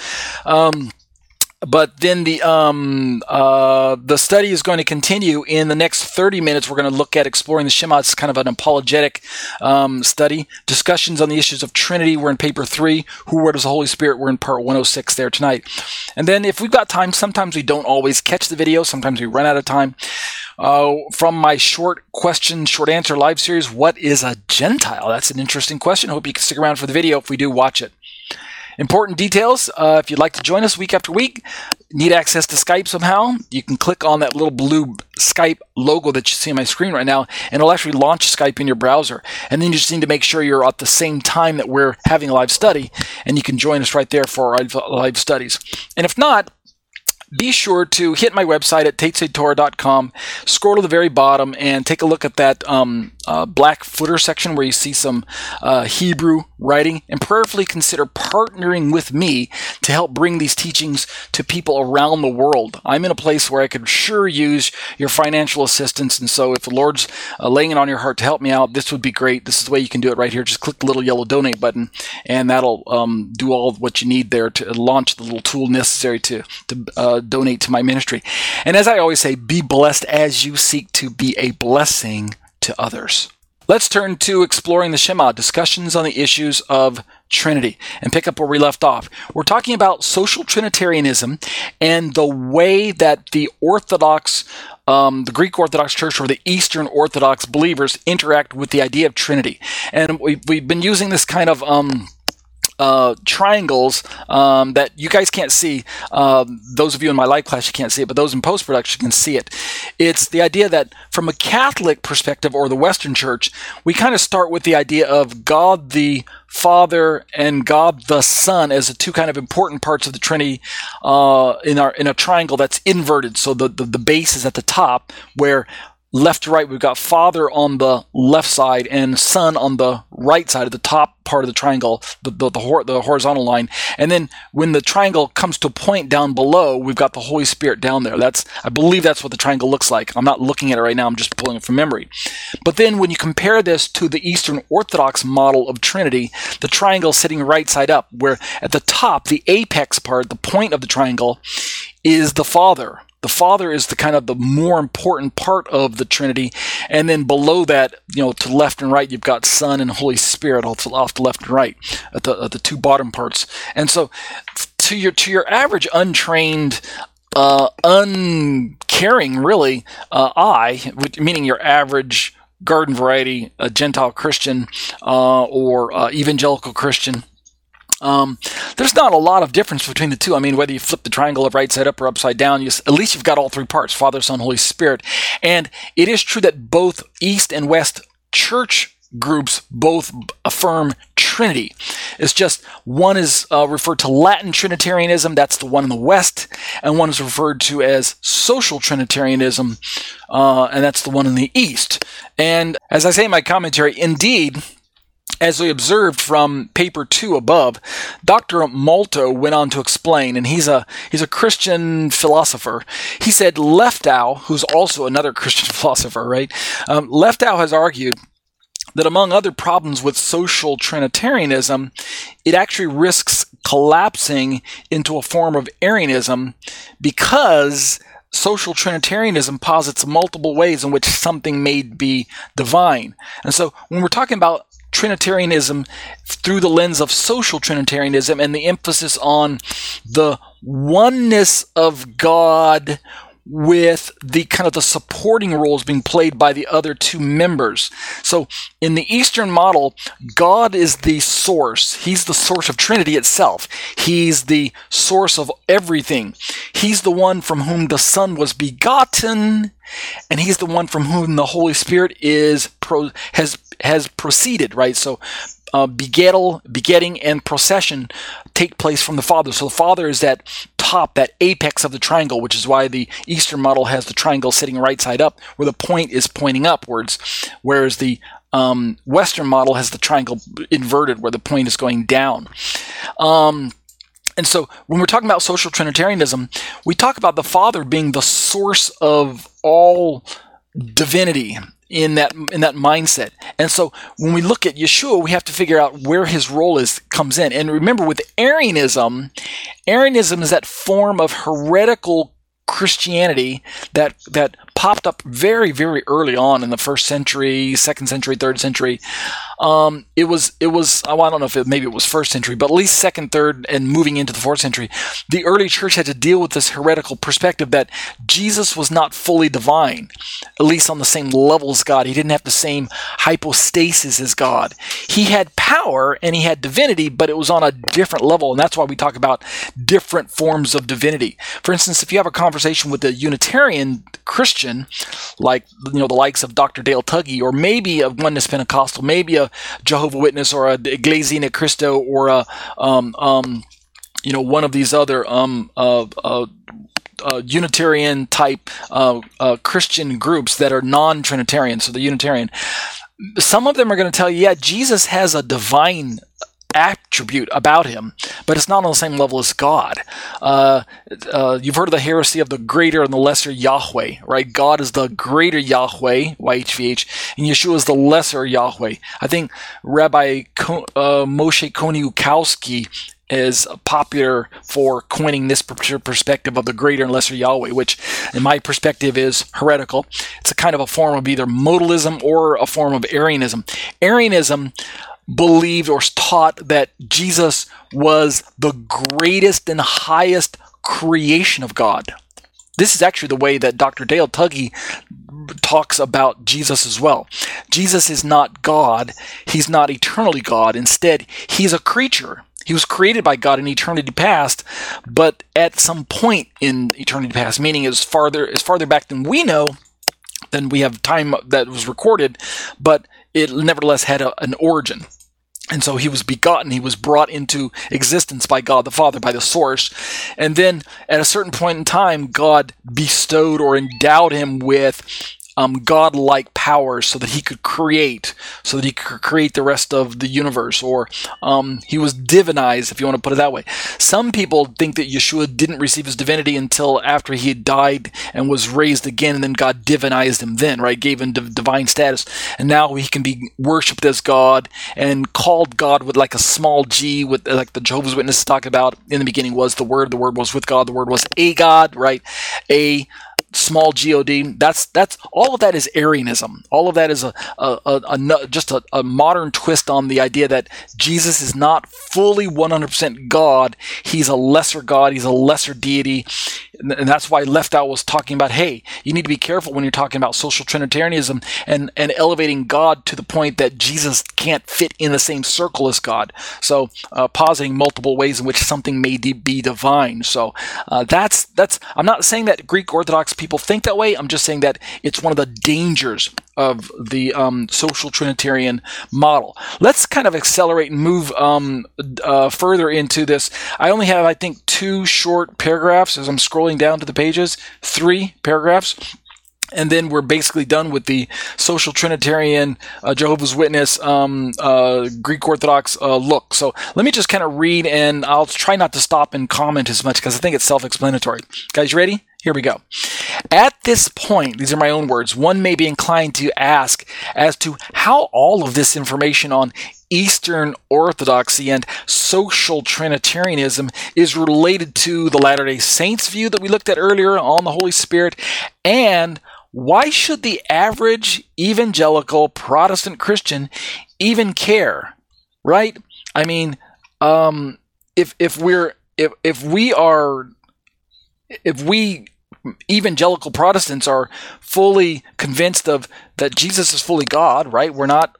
Um, But then the um, uh, the study is going to continue in the next thirty minutes. We're going to look at exploring the Shema. It's kind of an apologetic um, study. Discussions on the issues of Trinity. We're in paper three. Who, where does the Holy Spirit? We're in part one oh six there tonight. And then if we've got time, sometimes we don't always catch the video. Sometimes we run out of time. Uh, from my short question, short answer live series, what is a Gentile? That's an interesting question. I hope you can stick around for the video if we do watch it. Important details, uh, if you'd like to join us week after week, need access to Skype somehow, you can click on that little blue Skype logo that you see on my screen right now, and it'll actually launch Skype in your browser. And then you just need to make sure you're at the same time that we're having a live study, and you can join us right there for our live studies. And if not, be sure to hit my website at tatesay torah dot com, scroll to the very bottom, and take a look at that um, uh, black footer section where you see some uh, Hebrew writing, and prayerfully consider partnering with me to help bring these teachings to people around the world. I'm in a place where I could sure use your financial assistance, and so if the Lord's uh, laying it on your heart to help me out, this would be great. This is the way you can do it right here. Just click the little yellow donate button, and that'll um, do all of what you need there to launch the little tool necessary to, to uh, donate to my ministry. And as I always say, be blessed as you seek to be a blessing to others. Let's turn to exploring the Shema, discussions on the issues of Trinity, and pick up where we left off. We're talking about social Trinitarianism and the way that the Orthodox, um, the Greek Orthodox Church or the Eastern Orthodox believers interact with the idea of Trinity. And we've, we've been using this kind of um, uh, triangles um, that you guys can't see. Um, those of you in my live class, you can't see it, but those in post-production can see it. It's the idea that from a Catholic perspective or the Western Church, we kind of start with the idea of God the Father and God the Son as the two kind of important parts of the Trinity uh, in our in a triangle that's inverted. So the, the, the base is at the top, where left to right, we've got Father on the left side and Son on the right side of the top part of the triangle, the, the, the, hor- the horizontal line. And then when the triangle comes to a point down below, we've got the Holy Spirit down there. That's, I believe that's what the triangle looks like. I'm not looking at it right now. I'm just pulling it from memory. But then when you compare this to the Eastern Orthodox model of Trinity, the triangle sitting right side up, where at the top, the apex part, the point of the triangle, is the Father. The Father is the kind of the more important part of the Trinity. And then below that, you know, to left and right, you've got Son and Holy Spirit off to, off to left and right at the, at the two bottom parts. And so to your, to your average untrained, uh, uncaring really, uh, eye, meaning your average garden variety, a Gentile Christian, uh, or, uh, evangelical Christian, Um, there's not a lot of difference between the two. I mean, whether you flip the triangle of right side up or upside down, you, at least you've got all three parts, Father, Son, Holy Spirit. And it is true that both East and West church groups both affirm Trinity. It's just one is uh, referred to Latin Trinitarianism, that's the one in the West, and one is referred to as social Trinitarianism, uh, and that's the one in the East. And as I say in my commentary, indeed, as we observed from paper two above, Doctor Malto went on to explain, and he's a he's a Christian philosopher. He said Leftow, who's also another Christian philosopher, right? Um, Leftow has argued that among other problems with social Trinitarianism, it actually risks collapsing into a form of Arianism, because social Trinitarianism posits multiple ways in which something may be divine. And so when we're talking about Trinitarianism through the lens of social Trinitarianism and the emphasis on the oneness of God with the kind of the supporting roles being played by the other two members. So in the Eastern model, God is the source. He's the source of Trinity itself. He's the source of everything. He's the one from whom the Son was begotten, and he's the one from whom the Holy Spirit is pro- has has proceeded, right? So uh, begettal, begetting, and procession take place from the Father. So the Father is that top, that apex of the triangle, which is why the Eastern model has the triangle sitting right side up, where the point is pointing upwards, whereas the um, Western model has the triangle inverted, where the point is going down. Um, And so when we're talking about social Trinitarianism, we talk about the Father being the source of all divinity in that in that mindset. And so when we look at Yeshua, we have to figure out where his role is comes in. And remember, with Arianism, Arianism is that form of heretical Christianity that that popped up very, very early on in the first century, second century, third century. Um, it was, it was. Oh, I don't know if it, maybe it was first century, but at least second, third, and moving into the fourth century, the early church had to deal with this heretical perspective that Jesus was not fully divine, at least on the same level as God. He didn't have the same hypostasis as God. He had power and he had divinity, but it was on a different level, and that's why we talk about different forms of divinity. For instance, if you have a conversation with a Unitarian Christian, like, you know, the likes of Doctor Dale Tuggy, or maybe a Oneness Pentecostal, maybe a Jehovah's Witness, or a Iglesia ni Cristo, or a um, um, you know, one of these other um, uh, uh, uh, Unitarian type uh, uh, Christian groups that are non-Trinitarian. So the Unitarian, some of them are going to tell you, yeah, Jesus has a divine attribute about him, but it's not on the same level as God. Uh, uh, you've heard of the heresy of the greater and the lesser Yahweh, right? God is the greater Yahweh, Y H V H, and Yeshua is the lesser Yahweh. I think Rabbi Ko- uh, Moshe Koniukowski is popular for coining this perspective of the greater and lesser Yahweh, which in my perspective is heretical. It's a kind of a form of either modalism or a form of Arianism. Arianism believed or taught that Jesus was the greatest and highest creation of God. This is actually the way that Doctor Dale Tuggy talks about Jesus as well. Jesus is not God. He's not eternally God. Instead, he's a creature. He was created by God in eternity past, but at some point in eternity past, meaning it's farther, it's farther back than we know, than we have time that was recorded, but it nevertheless had a, an origin. And so he was begotten, he was brought into existence by God the Father, by the source. And then at a certain point in time, God bestowed or endowed him with um, God-like powers so that he could create, so that he could create the rest of the universe. Or um, he was divinized, if you want to put it that way. Some people think that Yeshua didn't receive his divinity until after he had died and was raised again, and then God divinized him then, right? Gave him div- divine status. And now he can be worshipped as God and called God with like a small g, with like the Jehovah's Witnesses talk about. In the beginning was the Word, the Word was with God, the Word was a God, right? A small G O D. That's that's all of that is Arianism. All of that is a, a, a, a just a, a modern twist on the idea that Jesus is not fully one hundred percent God. He's a lesser God. He's a lesser deity, and, and that's why Leftow was talking about. Hey, you need to be careful when you're talking about social Trinitarianism and and elevating God to the point that Jesus can't fit in the same circle as God. So uh, positing multiple ways in which something may de- be divine. So uh, that's that's. I'm not saying that Greek Orthodox people think that way. I'm just saying that it's one of the dangers of the um, social Trinitarian model. Let's kind of accelerate and move um, uh, further into this. I only have, I think, two short paragraphs as I'm scrolling down to the pages, three paragraphs. And then we're basically done with the social Trinitarian, uh, Jehovah's Witness, um, uh, Greek Orthodox uh, look. So let me just kind of read, and I'll try not to stop and comment as much because I think it's self-explanatory. Guys, you ready? Here we go. At this point, these are my own words, one may be inclined to ask as to how all of this information on Eastern Orthodoxy and social Trinitarianism is related to the Latter-day Saints view that we looked at earlier on the Holy Spirit, and why should the average evangelical Protestant Christian even care, right? I mean, um, if if we're if if we are if we evangelical Protestants are fully convinced of that Jesus is fully God, right? We're not,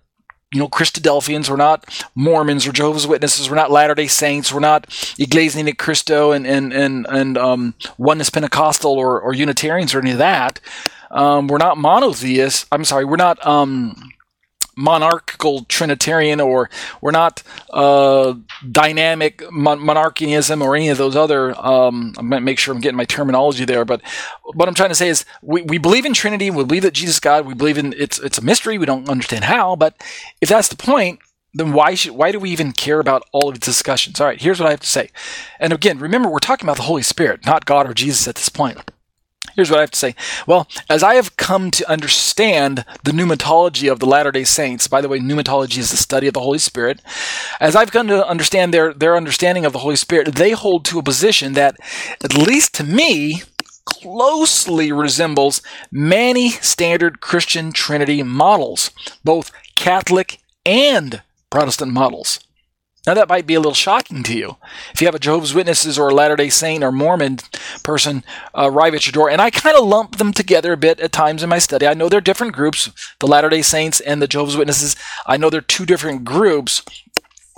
you know, Christadelphians, we're not Mormons or Jehovah's Witnesses, we're not Latter-day Saints, we're not Iglesia ni Cristo and and and and um, Oneness Pentecostal or or Unitarians or any of that. Um, we're not monotheists. I'm sorry, we're not um, monarchical Trinitarian, or we're not uh, dynamic mon- monarchianism or any of those other. Um, I'm going to make sure I'm getting my terminology there. But what I'm trying to say is we, we believe in Trinity. We believe that Jesus is God. We believe in it's it's a mystery. We don't understand how. But if that's the point, then why should why do we even care about all of these discussions? All right, here's what I have to say. And again, remember, we're talking about the Holy Spirit, not God or Jesus at this point. Here's what I have to say. Well, as I have come to understand the pneumatology of the Latter-day Saints, by the way, pneumatology is the study of the Holy Spirit. As I've come to understand their, their understanding of the Holy Spirit, they hold to a position that, at least to me, closely resembles many standard Christian Trinity models, both Catholic and Protestant models. Now, that might be a little shocking to you. If you have a Jehovah's Witnesses or a Latter-day Saint or Mormon person uh, arrive at your door, and I kind of lump them together a bit at times in my study. I know they're different groups, the Latter-day Saints and the Jehovah's Witnesses. I know they're two different groups,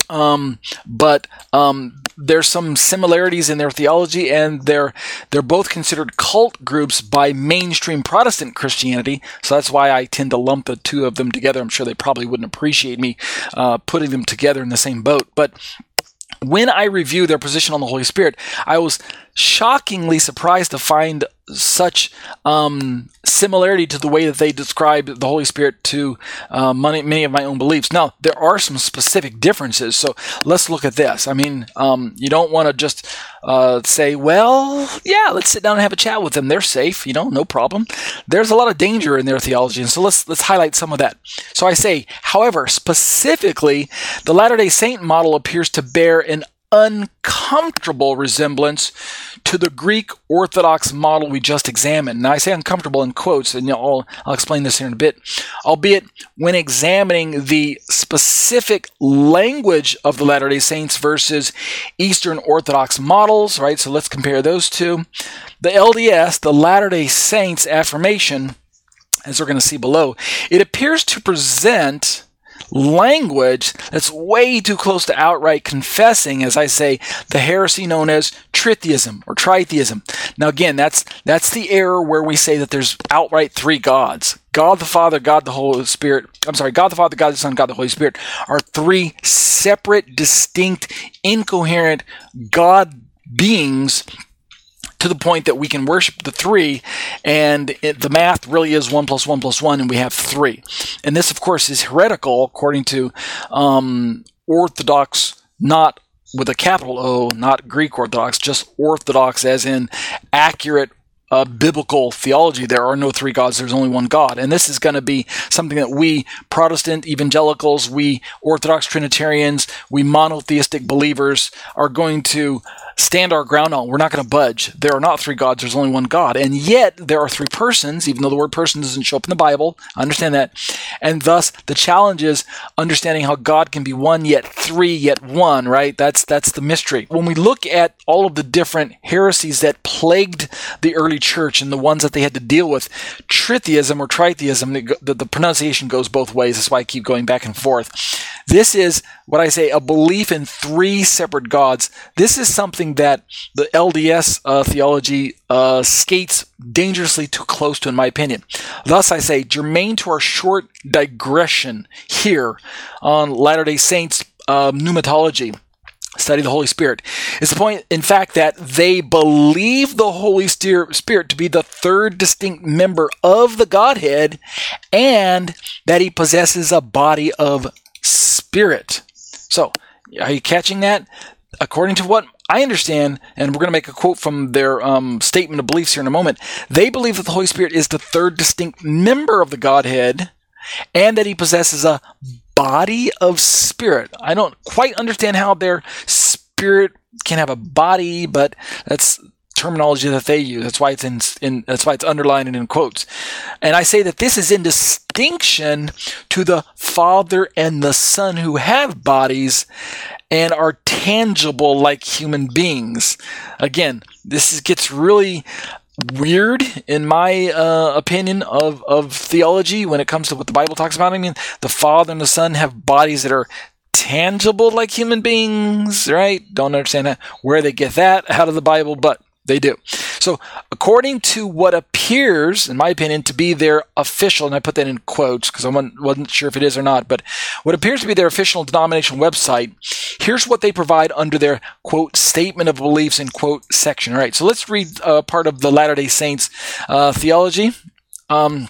um, but um, there's some similarities in their theology, and they're, they're both considered cult groups by mainstream Protestant Christianity, so that's why I tend to lump the two of them together. I'm sure they probably wouldn't appreciate me uh, putting them together in the same boat, but when I review their position on the Holy Spirit, I was shockingly surprised to find such um, similarity to the way that they describe the Holy Spirit to uh, many, many of my own beliefs. Now, there are some specific differences, so let's look at this. I mean, um, you don't want to just uh, say, well, yeah, let's sit down and have a chat with them. They're safe, you know, no problem. There's a lot of danger in their theology, and so let's let's highlight some of that. So I say, however, specifically, the Latter-day Saint model appears to bear an uncomfortable resemblance to the Greek Orthodox model we just examined. Now, I say uncomfortable in quotes, and you know, I'll, I'll explain this here in a bit. Albeit, when examining the specific language of the Latter-day Saints versus Eastern Orthodox models, right? So let's compare those two. The L D S, the Latter-day Saints affirmation, as we're going to see below, it appears to present language that's way too close to outright confessing, as I say, the heresy known as Tritheism or Tritheism. Now, again, that's that's the error where we say that there's outright three gods. God the Father, God the Holy Spirit, I'm sorry, God the Father, God the Son, God the Holy Spirit are three separate, distinct, incoherent God beings, to the point that we can worship the three, and it, the math really is one plus one plus one, and we have three. And this, of course, is heretical according to um, Orthodox, not with a capital O, not Greek Orthodox, just Orthodox as in accurate uh, biblical theology. There are no three gods, there's only one God. And this is going to be something that we Protestant evangelicals, we Orthodox Trinitarians, we monotheistic believers are going to stand our ground on. We're not going to budge. There are not three gods. There's only one God. And yet there are three persons, even though the word person doesn't show up in the Bible. I understand that. And thus the challenge is understanding how God can be one, yet three, yet one, right? That's that's the mystery. When we look at all of the different heresies that plagued the early church and the ones that they had to deal with, tritheism or tritheism, the, the, the pronunciation goes both ways. That's why I keep going back and forth. This is what I say, a belief in three separate gods. This is something that the L D S uh, theology uh, skates dangerously too close to, in my opinion. Thus, I say, germane to our short digression here on Latter-day Saints uh, pneumatology, study the Holy Spirit, is the point, in fact, that they believe the Holy Spirit to be the third distinct member of the Godhead and that he possesses a body of spirit. So, are you catching that? According to what I understand, and we're going to make a quote from their um, statement of beliefs here in a moment, they believe that the Holy Spirit is the third distinct member of the Godhead and that he possesses a body of spirit. I don't quite understand how their spirit can have a body, but that's terminology that they use. That's why it's in, in that's why it's underlined and in quotes. And I say that this is in distinction to the Father and the Son, who have bodies and are tangible like human beings. Again, this is, gets really weird, in my uh, opinion, of, of theology when it comes to what the Bible talks about. I mean, the Father and the Son have bodies that are tangible like human beings, right? Don't understand that, where they get that out of the Bible, but they do. So, according to what appears, in my opinion, to be their official, and I put that in quotes because I wasn't sure if it is or not, but what appears to be their official denomination website, here's what they provide under their, quote, statement of beliefs in, quote, section. All right, so let's read uh, part of the Latter-day Saints uh, theology. Um,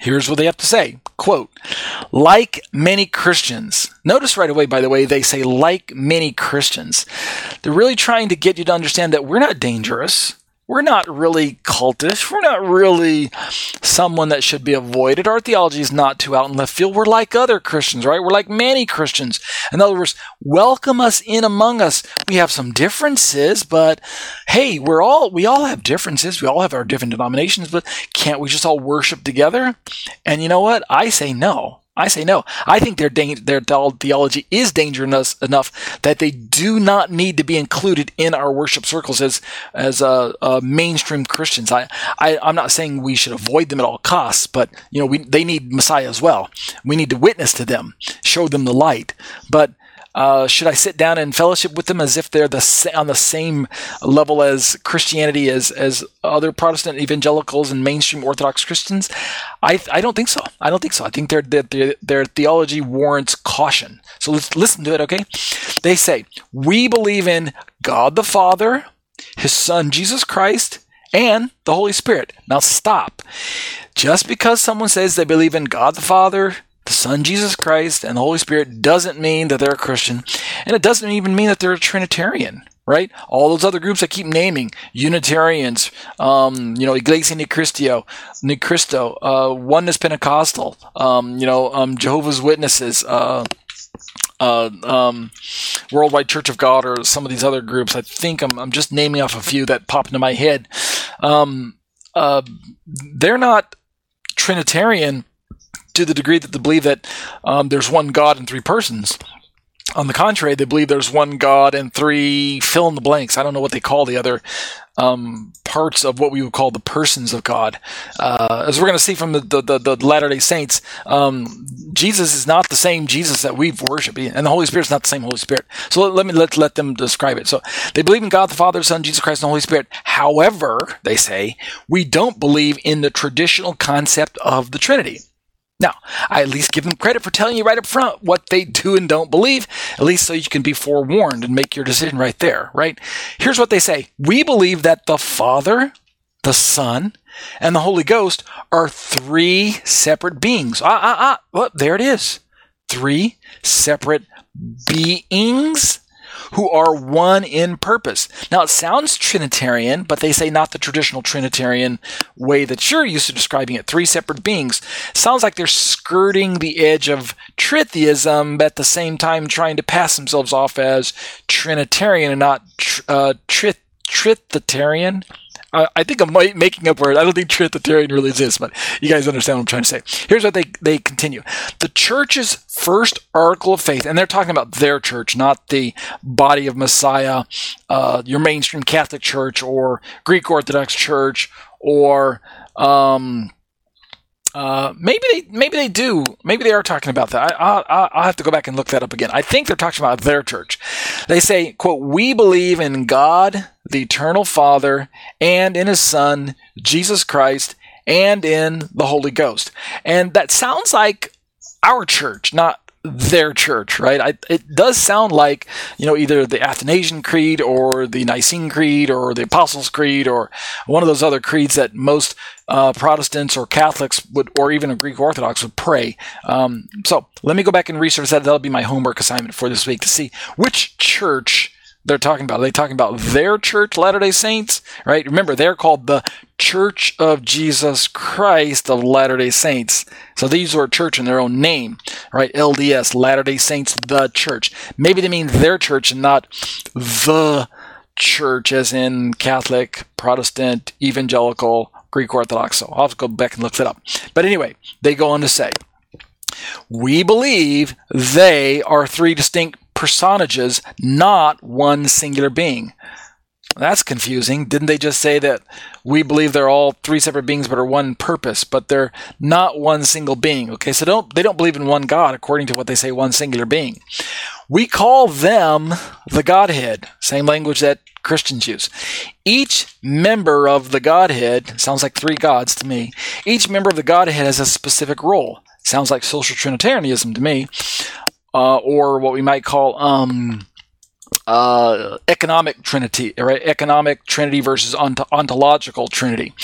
here's what they have to say. Quote, like many Christians. Notice right away, by the way, they say like many Christians. They're really trying to get you to understand that we're not dangerous. We're not really cultish. We're not really someone that should be avoided. Our theology is not too out in left field. We're like other Christians, right? We're like many Christians. In other words, welcome us in among us. We have some differences, but hey, we're all, we all have differences. We all have our different denominations, but can't we just all worship together? And you know what? I say no. I say no. I think their their theology is dangerous enough that they do not need to be included in our worship circles as as uh, uh, mainstream Christians. I, I I'm not saying we should avoid them at all costs, but you know we they need Messiah as well. We need to witness to them, show them the light. But uh, should I sit down and fellowship with them as if they're the on the same level as Christianity as as other Protestant evangelicals and mainstream Orthodox Christians? I, I don't think so. I don't think so. I think their, their, their theology warrants caution. So let's listen to it, okay? They say, we believe in God the Father, His Son Jesus Christ, and the Holy Spirit. Now stop. Just because someone says they believe in God the Father, the Son Jesus Christ, and the Holy Spirit doesn't mean that they're a Christian, and it doesn't even mean that they're a Trinitarian. Right? All those other groups I keep naming, Unitarians, um, you know, Iglesia ni Cristo, ni Cristo, uh, Oneness Pentecostal, um, you know, um, Jehovah's Witnesses, uh, uh, um, Worldwide Church of God, or some of these other groups. I think I'm, I'm just naming off a few that pop into my head. Um, uh, they're not Trinitarian to the degree that they believe that um, there's one God in three persons. On the contrary, they believe there's one God and three fill in the blanks. I don't know what they call the other um, parts of what we would call the persons of God. Uh, as we're going to see from the, the, the, the Latter-day Saints, um, Jesus is not the same Jesus that we've worshipped, and the Holy Spirit's not the same Holy Spirit. So let, let me let, let them describe it. So they believe in God, the Father, Son, Jesus Christ, and the Holy Spirit. However, they say, we don't believe in the traditional concept of the Trinity. Now, I at least give them credit for telling you right up front what they do and don't believe, at least so you can be forewarned and make your decision right there, right? Here's what they say. We believe that the Father, the Son, and the Holy Ghost are three separate beings. Ah, ah, ah. Well, there it is. Three separate beings who are one in purpose. Now, it sounds Trinitarian, but they say not the traditional Trinitarian way that you're used to describing it. Three separate beings. Sounds like they're skirting the edge of Tritheism, but at the same time trying to pass themselves off as Trinitarian and not tr- uh, tri- Trithitarian. Uh, I think I'm making up words. I don't think Trinitarian really exists, but you guys understand what I'm trying to say. Here's what they, they continue. The church's first article of faith, and they're talking about their church, not the body of Messiah, uh, your mainstream Catholic church or Greek Orthodox church or... Um, Uh, maybe they maybe they do. Maybe they are talking about that. I, I, I'll have to go back and look that up again. I think they're talking about their church. They say, quote, we believe in God, the eternal Father, and in His Son, Jesus Christ, and in the Holy Ghost. And that sounds like our church, not their church, right? I, it does sound like, you know, either the Athanasian Creed or the Nicene Creed or the Apostles' Creed or one of those other creeds that most uh, Protestants or Catholics would, or even a Greek Orthodox would pray. Um, so let me go back and research that. That'll be my homework assignment for this week to see which church they're talking about. Are they talking about their church, Latter-day Saints, right? Remember, they're called the Church of Jesus Christ of Latter-day Saints. So these are a church in their own name, right? L D S, Latter-day Saints, the church. Maybe they mean their church and not the church, as in Catholic, Protestant, Evangelical, Greek Orthodox. So I'll have to go back and look that up. But anyway, they go on to say, we believe they are three distinct personages, not one singular being. That's confusing. Didn't they just say that we believe they're all three separate beings but are one purpose, but they're not one single being? Okay, so don't they don't believe in one God according to what they say one singular being. We call them the Godhead, same language that Christians use. Each member of the Godhead, sounds like three gods to me, each member of the Godhead has a specific role. Sounds like social Trinitarianism to me. Uh, or what we might call um, uh, economic trinity, right? Economic trinity versus ont- ontological trinity.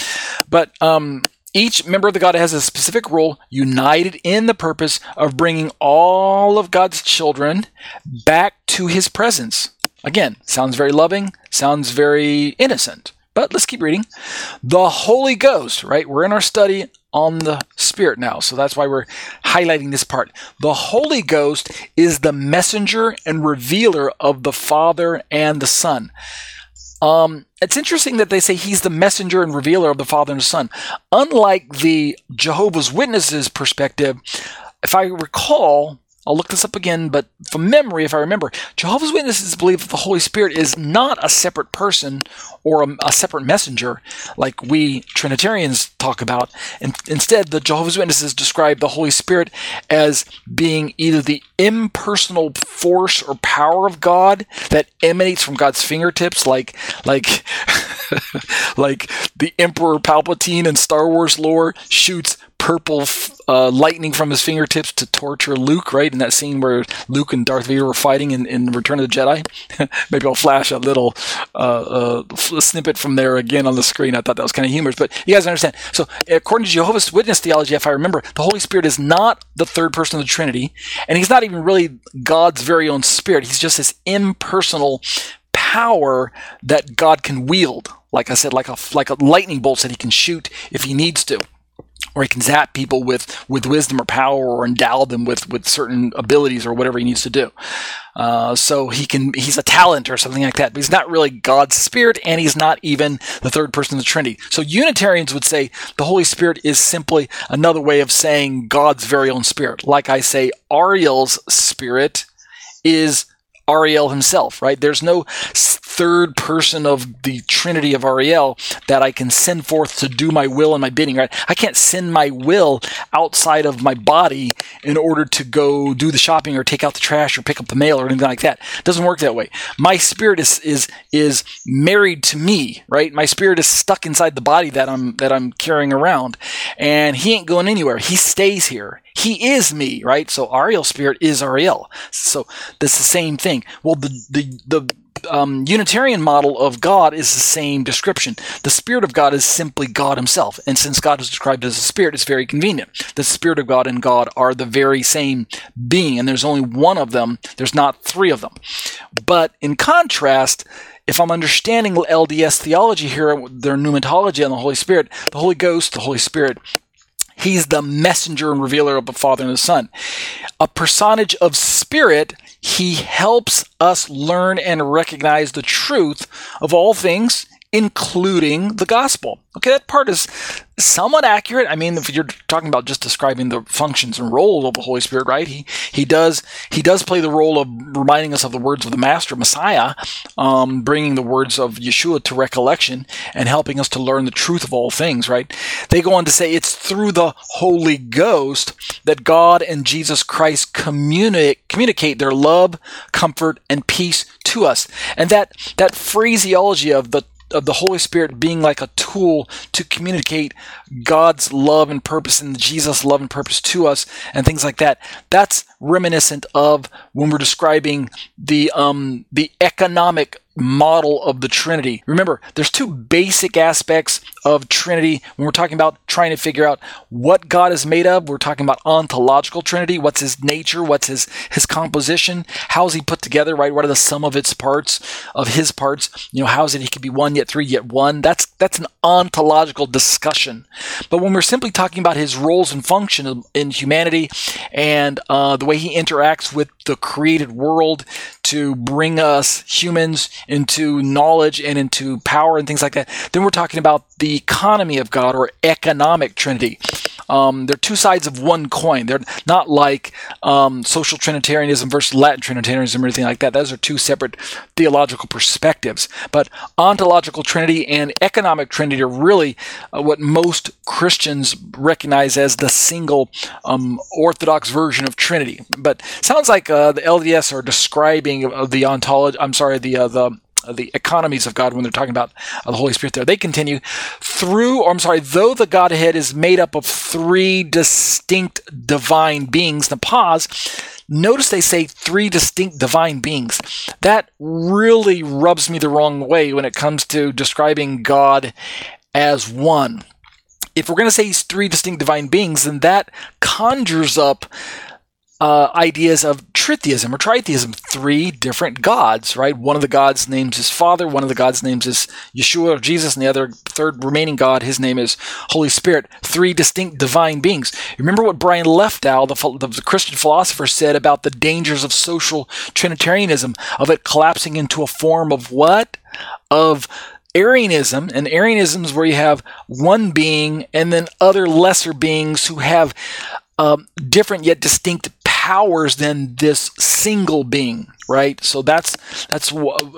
But um, each member of the Godhead has a specific role, united in the purpose of bringing all of God's children back to His presence. Again, sounds very loving, sounds very innocent. But let's keep reading. The Holy Ghost, right? We're in our study on the Spirit now, so that's why we're highlighting this part. The Holy Ghost is the messenger and revealer of the Father and the Son. Um, it's interesting that they say He's the messenger and revealer of the Father and the Son. Unlike the Jehovah's Witnesses perspective, if I recall... I'll look this up again, but from memory, if I remember, Jehovah's Witnesses believe that the Holy Spirit is not a separate person or a, a separate messenger like we Trinitarians talk about. And instead, the Jehovah's Witnesses describe the Holy Spirit as being either the impersonal force or power of God that emanates from God's fingertips, like like like the Emperor Palpatine in Star Wars lore shoots purple uh, lightning from his fingertips to torture Luke, right? In that scene where Luke and Darth Vader were fighting in, in Return of the Jedi. Maybe I'll flash a little uh, uh, snippet from there again on the screen. I thought that was kind of humorous, but you guys understand. So according to Jehovah's Witness theology, if I remember, the Holy Spirit is not the third person of the Trinity, and He's not even really God's very own Spirit. He's just this impersonal power that God can wield. Like I said, like a, like a lightning bolt that He can shoot if He needs to. Or He can zap people with, with wisdom or power, or endow them with, with certain abilities or whatever He needs to do. Uh, so he can he's a talent or something like that. But He's not really God's Spirit, and He's not even the third person of the Trinity. So Unitarians would say the Holy Spirit is simply another way of saying God's very own Spirit. Like I say, Ariel's Spirit is Ariel himself, right? There's no third person of the Trinity of Ariel that I can send forth to do my will and my bidding, right? I can't send my will outside of my body in order to go do the shopping or take out the trash or pick up the mail or anything like that. It doesn't work that way. My spirit is is is married to me, right? My spirit is stuck inside the body that I'm that I'm carrying around, and he ain't going anywhere. He stays here. He is me, right? So Ariel's spirit is Ariel. So that's the same thing. Well, the the the um, Unitarian model of God is the same description. The Spirit of God is simply God Himself, and since God is described as a Spirit, it's very convenient. The Spirit of God and God are the very same being, and there's only one of them. There's not three of them. But in contrast, if I'm understanding L D S theology here, their pneumatology on the Holy Spirit, the Holy Ghost, the Holy Spirit, He's the messenger and revealer of the Father and the Son. A personage of spirit, He helps us learn and recognize the truth of all things, including the gospel. Okay, that part is somewhat accurate. I mean, if you're talking about just describing the functions and role of the Holy Spirit, right? He he does he does play the role of reminding us of the words of the Master, Messiah, um, bringing the words of Yeshua to recollection and helping us to learn the truth of all things, right? They go on to say it's through the Holy Ghost that God and Jesus Christ communicate communicate their love, comfort, and peace to us. And that that phraseology of the of the Holy Spirit being like a tool to communicate God's love and purpose and Jesus' love and purpose to us and things like that. That's reminiscent of when we're describing the um, the economic model of the Trinity. Remember, there's two basic aspects of Trinity when we're talking about trying to figure out what God is made of. We're talking about ontological Trinity. What's His nature? What's His His composition? How is He put together, right? What are the sum of its parts, of His parts? You know, how is it He could be one, yet three, yet one? That's that's an ontological discussion. But when we're simply talking about His roles and function in humanity and uh, the way He interacts with the created world to bring us humans into knowledge and into power and things like that, then we're talking about the economy of God or economic Trinity. Um, they're two sides of one coin. They're not like um, social Trinitarianism versus Latin Trinitarianism or anything like that. Those are two separate theological perspectives. But ontological Trinity and economic Trinity are really uh, what most Christians recognize as the single um, orthodox version of Trinity. But it sounds like uh, the L D S are describing uh, the ontology. I'm sorry, the uh, the. the economies of God when they're talking about the Holy Spirit there. They continue, through, or I'm sorry, though the Godhead is made up of three distinct divine beings. Now pause. Notice they say three distinct divine beings. That really rubs me the wrong way when it comes to describing God as one. If we're going to say He's three distinct divine beings, then that conjures up Uh, ideas of tritheism or tritheism, three different gods, right? One of the gods' names is Father, one of the gods' names is Yeshua or Jesus, and the other third remaining God, His name is Holy Spirit. Three distinct divine beings. Remember what Brian Leftow, the, the Christian philosopher, said about the dangers of social Trinitarianism, of it collapsing into a form of what? Of Arianism, and Arianism is where you have one being and then other lesser beings who have um, different yet distinct powers than this single being, right? So that's that's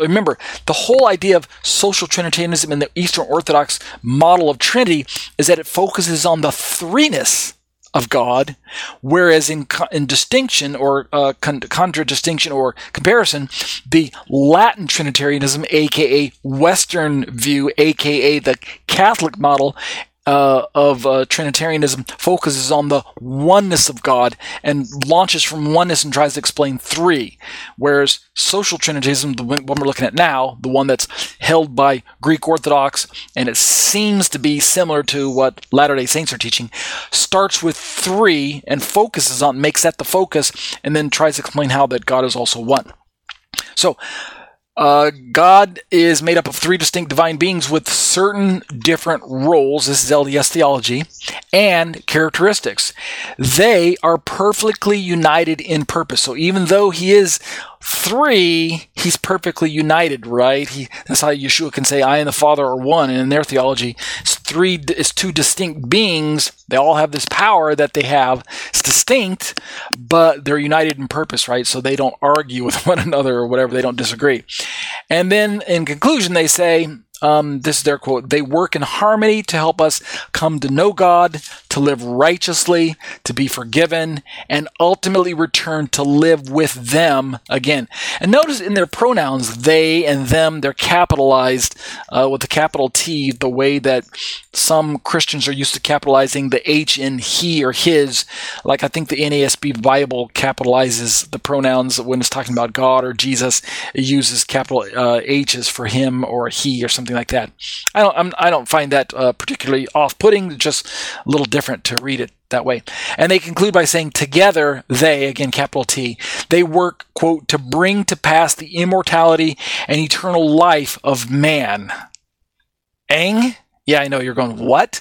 remember, the whole idea of social Trinitarianism and the Eastern Orthodox model of Trinity is that it focuses on the threeness of God, whereas in, in distinction or uh, con- contradistinction or comparison, the Latin Trinitarianism, aka Western view, aka the Catholic model, Uh, of uh, Trinitarianism focuses on the oneness of God and launches from oneness and tries to explain three, whereas social Trinitarianism, the one we're looking at now, the one that's held by Greek Orthodox, and it seems to be similar to what Latter-day Saints are teaching, starts with three and focuses on, makes that the focus, and then tries to explain how that God is also one. So, Uh, God is made up of three distinct divine beings with certain different roles, this is L D S theology, and characteristics. They are perfectly united in purpose. So even though He is three, He's perfectly united, right? He, that's how Yeshua can say, I and the Father are one. And in their theology, it's three, it's two distinct beings. They all have this power that they have. It's distinct, but they're united in purpose, right? So they don't argue with one another or whatever. They don't disagree. And then in conclusion, they say, um, this is their quote, they work in harmony to help us come to know God, to live righteously, to be forgiven, and ultimately return to live with them again. And notice in their pronouns, they and them, they're capitalized uh, with the capital T, the way that some Christians are used to capitalizing the H in he or his. Like I think the N A S B Bible capitalizes the pronouns when it's talking about God or Jesus. It uses capital uh, H's for him or he or something like that. I don't, I'm, I don't find that uh, particularly off-putting, just a little different to read it that way. And they conclude by saying, together, they, again, capital T, they work, quote, to bring to pass the immortality and eternal life of man. Eng? Yeah, I know you're going, what?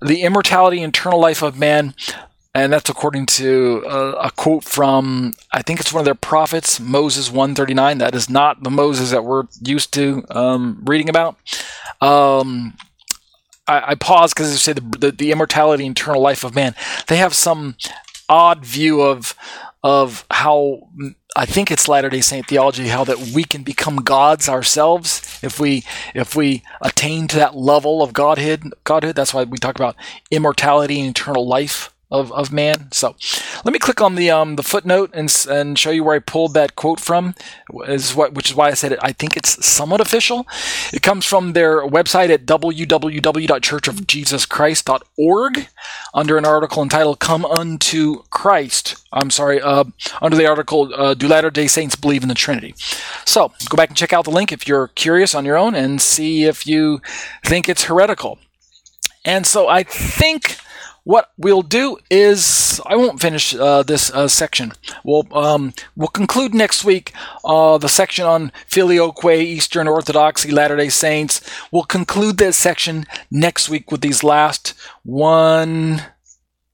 The immortality and eternal life of man, and that's according to uh, a quote from, I think it's one of their prophets, Moses one thirty-nine. That is not the Moses that we're used to um, reading about. Um, I, I pause because they say the, the, the immortality and eternal life of man. They have some odd view of of how, I think it's Latter-day Saint theology, how that we can become gods ourselves if we if we attain to that level of godhead. Godhood. That's why we talk about immortality and eternal life of, of man. So let me click on the um the footnote and and show you where I pulled that quote from. Is what which is why I said it. I think it's somewhat official. It comes from their website at w w w dot church of jesus christ dot org under an article entitled "Come Unto Christ." I'm sorry, uh, under the article, uh, Do Latter-day Saints Believe in the Trinity? So go back and check out the link if you're curious on your own and see if you think it's heretical. And so I think what we'll do is, I won't finish uh, this uh, section. We'll um, we'll conclude next week uh, the section on Filioque, Eastern Orthodoxy, Latter-day Saints. We'll conclude this section next week with these last one...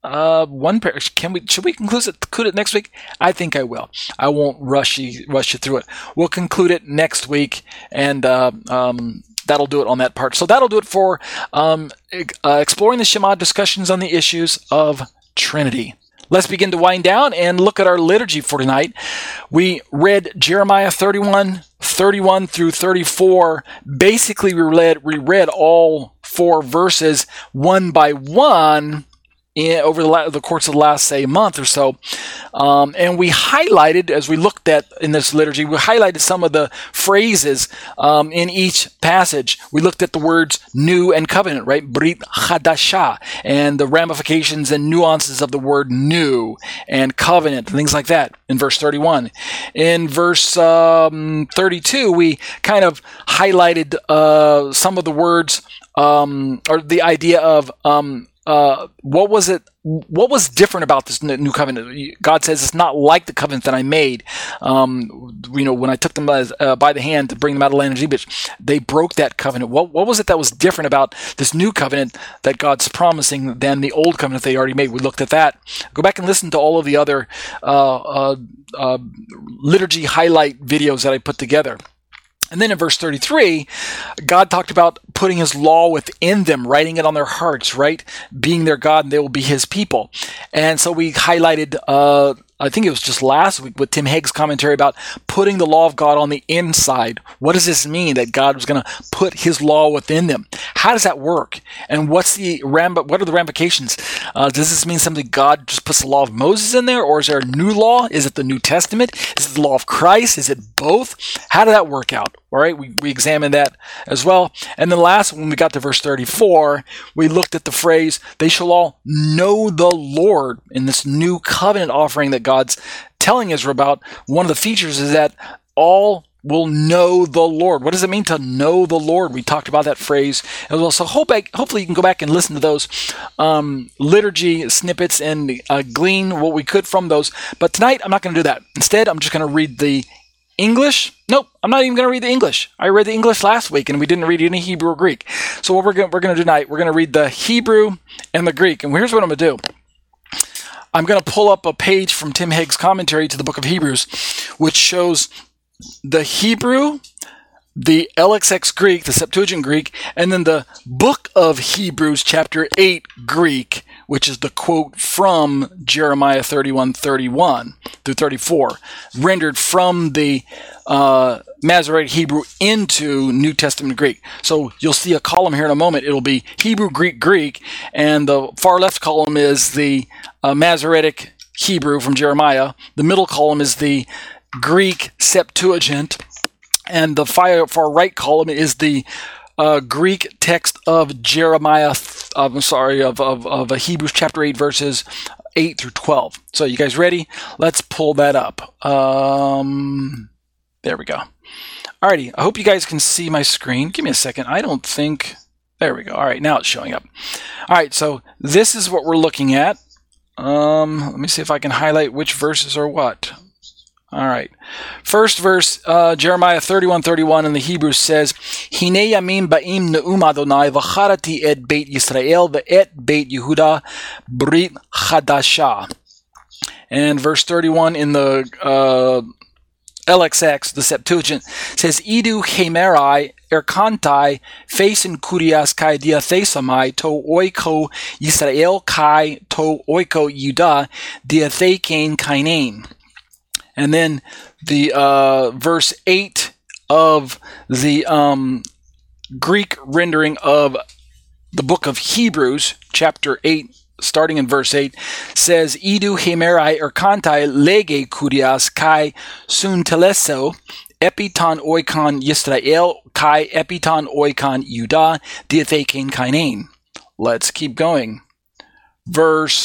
Uh, one pair. Can we? Should we conclude it? Conclude it next week? I think I will. I won't rush you rush you through it. We'll conclude it next week, and uh, um, that'll do it on that part. So that'll do it for um, uh, exploring the Shema discussions on the issues of Trinity. Let's begin to wind down and look at our liturgy for tonight. We read Jeremiah thirty-one, thirty-one through thirty-four. Basically, we read we read all four verses one by one. In, over the, la- the course of the last, say, month or so. Um, and we highlighted, as we looked at in this liturgy, we highlighted some of the phrases um, in each passage. We looked at the words new and covenant, right? Brit Hadashah, and the ramifications and nuances of the word new and covenant, things like that in verse thirty-one. In verse um, thirty-two, we kind of highlighted uh, some of the words um, or the idea of um, Uh, what was it? What was different about this new covenant? God says it's not like the covenant that I made. Um, you know, when I took them as, uh, by the hand to bring them out of the land of Egypt, they broke that covenant. What, what was it that was different about this new covenant that God's promising than the old covenant they already made? We looked at that. Go back and listen to all of the other uh, uh, uh, liturgy highlight videos that I put together. And then in verse thirty-three, God talked about putting his law within them, writing it on their hearts, right? Being their God, and they will be his people. And so we highlighted, uh, I think it was just last week with Tim Hague's commentary about putting the law of God on the inside. What does this mean that God was going to put his law within them? How does that work? And what's the ram- what are the ramifications? Uh, does this mean something God just puts the law of Moses in there, or is there a new law? Is it the New Testament? Is it the law of Christ? Is it both? How did that work out? All right, we, we examined that as well. And then last, when we got to verse thirty-four, we looked at the phrase, they shall all know the Lord in this new covenant offering that God's telling us about. One of the features is that all will know the Lord. What does it mean to know the Lord? We talked about that phrase as well. So hope I, hopefully you can go back and listen to those um, liturgy snippets and uh, glean what we could from those. But tonight, I'm not going to do that. Instead, I'm just going to read the English? Nope, I'm not even going to read the English. I read the English last week, and we didn't read any Hebrew or Greek. So what we're going we're going to do tonight, we're going to read the Hebrew and the Greek. And here's what I'm going to do. I'm going to pull up a page from Tim Hague's commentary to the book of Hebrews, which shows the Hebrew, the L X X Greek, the Septuagint Greek, and then the book of Hebrews chapter eight Greek, which is the quote from Jeremiah thirty-one thirty-one through thirty-four, rendered from the uh, Masoretic Hebrew into New Testament Greek. So you'll see a column here in a moment. It'll be Hebrew, Greek, Greek, and the far left column is the uh, Masoretic Hebrew from Jeremiah. The middle column is the Greek Septuagint, and the far, far right column is the Uh, Greek text of Jeremiah, th- I'm sorry, of, of, of Hebrews chapter eight, verses eight through twelve. So you guys ready? Let's pull that up. Um, there we go. Alrighty, I hope you guys can see my screen. Give me a second. I don't think, there we go. All right, now it's showing up. All right, so this is what we're looking at. Um, let me see if I can highlight which verses are what. All right. First verse, uh, Jeremiah thirty-one thirty-one in the Hebrew says, Hine yamim ba'im ne'um Adonai v'charati et Beit Yisrael ve'et Beit Yehuda brit chadasha. And verse thirty-one in the uh, L X X, the Septuagint, says, Idu hemerai erkantai faisen kurias kai dia thesamai to oiko Yisrael kai to oiko Yehuda dia thekein kainain. And then the uh, verse eight of the um, Greek rendering of the book of Hebrews, chapter eight, starting in verse eight, says, Idu hemerai erkantai lege kurias kai sun teleso epiton oikon Yisrael kai epiton oikon Yuda diathekein kainain. Let's keep going. Verse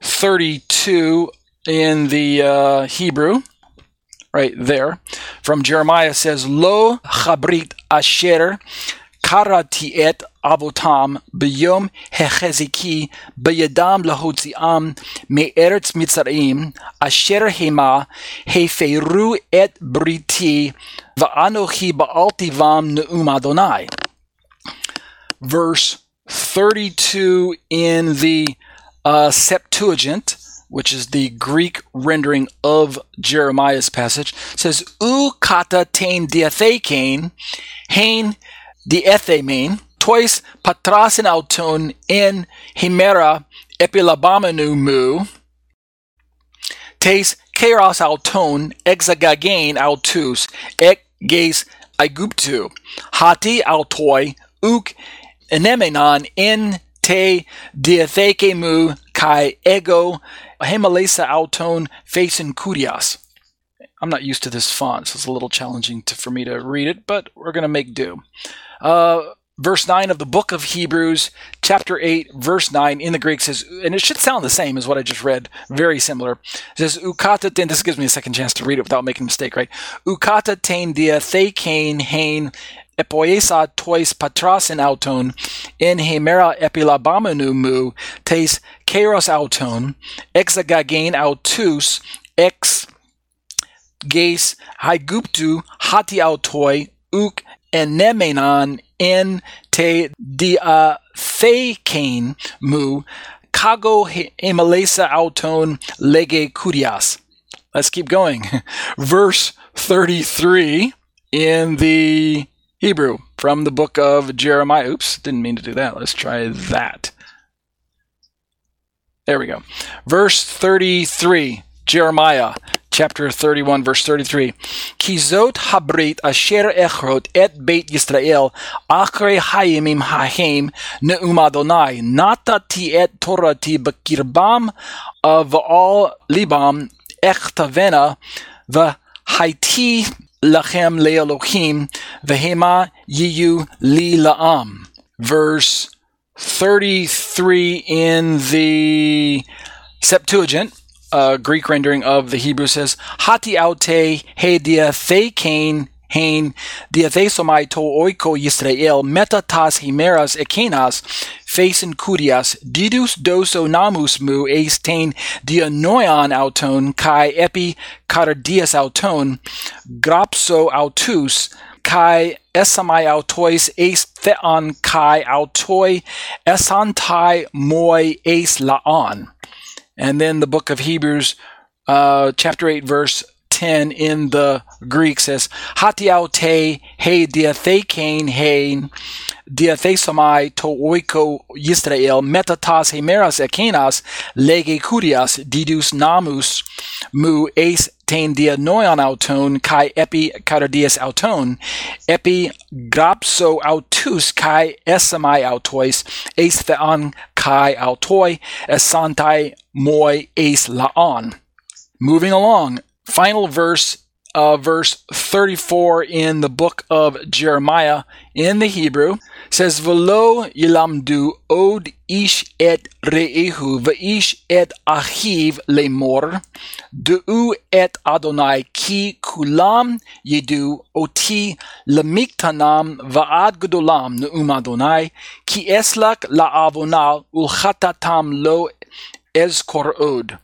thirty-two in the uh, Hebrew. Right there, from Jeremiah says, "Lo chabrit asher karati et avotam b'yom hecheziki b'yadam lahotziam me'eretz mitzrayim asher hema heferu et briti va'anochi ba'altivam ne'um Adonai." Verse thirty-two in the uh, Septuagint, which is the Greek rendering of Jeremiah's passage, says, U kata tein diathekein, hein diathemein, tois patrasin autun en himera epilabamenu mu, tes keras autun exagagein autus, ek ges aiguptu, hati autoi, uk enemenon en te diathekemu kai ego hemalesa auton facen kurias. I'm not used to this font, so it's a little challenging to, for me to read it, but we're going to make do. Uh, verse nine of the book of Hebrews, chapter eight, verse nine in the Greek says, and it should sound the same as what I just read, very similar. It says, Ukata ten, this gives me a second chance to read it without making a mistake, right? Ukata ten diathekain hain epoiesa tois patrasin auton en hemera epilabamenu mu tes keros auton exagagein autus ex ges haiguptu hati autoi uk enemenon en te diathekain mu kago hemalesa auton lege kurias. Let's keep going. Verse thirty-three in the Hebrew from the book of Jeremiah. Oops, didn't mean to do that. Let's try that. There we go. Verse thirty-three, Jeremiah chapter thirty-one, verse thirty-three. Kizot habrit asher echrot et Beit Yisrael achre hayimim haheim ne'um Adonai natati et torati bekirbam v'al libam echtavena v'haiti lachem le'elohim v'hema yiyu li la'am. Verse thirty-three in the Septuagint, uh, Greek rendering of the Hebrew, says, Hati aute he diathekain hain diathesomai to oiko Yisrael metatas himeras ekenas facen kurias didus doso namus mu estain dianoion auton kai epi cardias auton grapso autus kai esamai autois es theon kai autoi esantai moi es laon. And then the book of Hebrews, uh, chapter eight, verse ten in the Greek says, hatiaute he diathekane he diathesomai to oiko Yisrael metatas hemeras ekenas lege kurias didus namus mu ace ten dia noion auton kai epi caradias auton epi grapso autus kai esamai autois ace theon kai autoi esantai moi ace laon. Moving along, final verse, uh, verse thirty-four in the book of Jeremiah in the Hebrew says, "Velo yilamdu od ish et reehu veish et achiv lemor deu et Adonai ki kulam yedu oti lemiktanam vaad gedolam neum Adonai ki eslak laavonal ulchatatam lo ezkorod."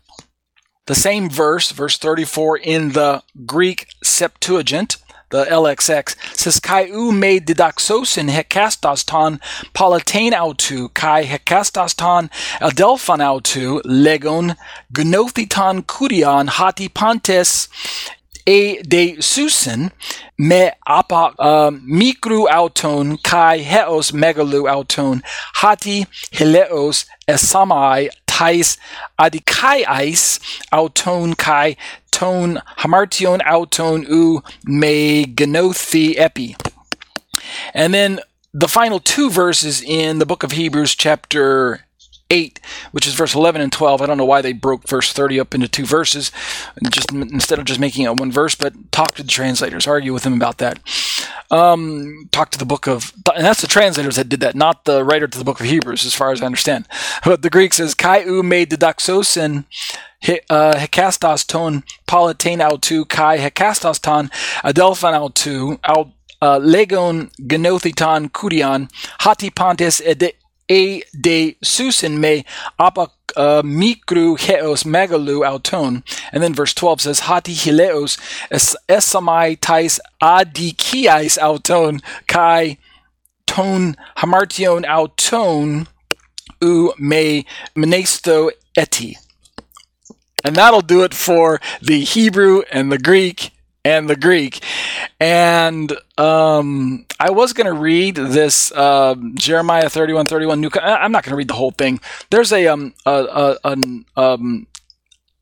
The same verse, verse thirty-four in the Greek Septuagint, the L X X, says, Kai u me didaxosin hekastaston palatane autu, kai hekastaston adelphon autu, legon gnothiton kurion hati pantes e de susin me apa uh, mikru auton, kai heos megalu auton, hati hileos esamai tais adikaiis auton kai ton hamartion auton u me genothi epi. And then the final two verses in the book of Hebrews chapter eight, which is verse eleven and twelve. I don't know why they broke verse thirty up into two verses, just instead of just making it one verse, but talk to the translators, argue with them about that. Um, talk to the book of, and that's the translators that did that, not the writer to the book of Hebrews, as far as I understand. But the Greek says, Kai u me didaxosin hekastas ton palatane autu kai hekastas ton adelphan autu legon genothiton kurion hati pontes ede E de susin me apa uh, mikru heos megalu auton. And then verse twelve says, Hati hileos es- esamai tais adikiais auton kai ton hamartion auton u me menesto eti. And that'll do it for the Hebrew and the Greek and the Greek. And um, I was going to read this uh, Jeremiah thirty-one thirty-one. New, I'm not going to read the whole thing. There's a um, a, a, a, um,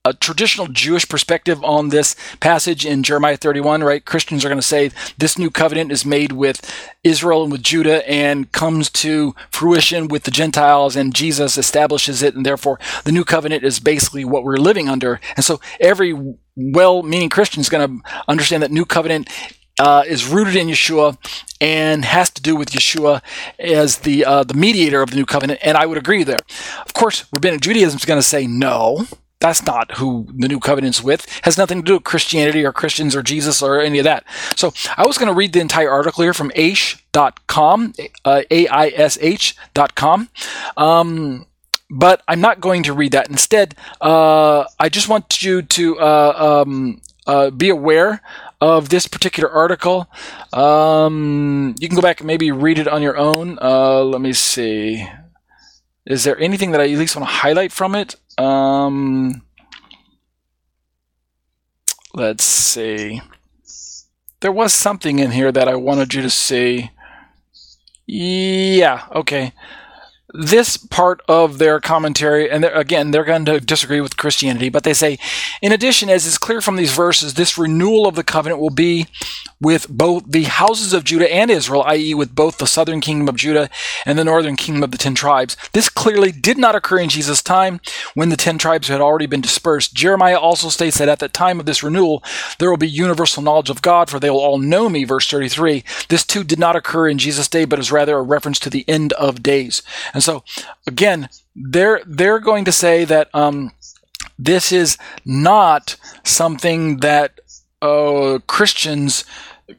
a traditional Jewish perspective on this passage in Jeremiah thirty-one, right? Christians are going to say this new covenant is made with Israel and with Judah and comes to fruition with the Gentiles, and Jesus establishes it, and therefore the new covenant is basically what we're living under. And so every well-meaning Christian is going to understand that new covenant uh, is rooted in Yeshua and has to do with Yeshua as the uh, the mediator of the new covenant, and I would agree there. Of course, Rabbinic Judaism is going to say no. That's not who the new covenant's with. It has nothing to do with Christianity or Christians or Jesus or any of that. So I was going to read the entire article here from Aish dot com, uh, A I S H dot com. Um, But I'm not going to read that. Instead, uh, I just want you to uh, um, uh, be aware of this particular article. Um, you can go back and maybe read it on your own. Uh, let me see. Is there anything that I at least want to highlight from it? Um, let's see. There was something in here that I wanted you to see. Yeah, okay. This part of their commentary, and they're, again, they're going to disagree with Christianity, but they say, in addition, as is clear from these verses, this renewal of the covenant will be with both the houses of Judah and Israel, that is with both the southern kingdom of Judah and the northern kingdom of the ten tribes. This clearly did not occur in Jesus' time when the ten tribes had already been dispersed. Jeremiah also states that at the time of this renewal, there will be universal knowledge of God, for they will all know me, verse thirty-three. This too did not occur in Jesus' day, but is rather a reference to the end of days. And so, again, they're they're going to say that um, this is not something that uh, Christians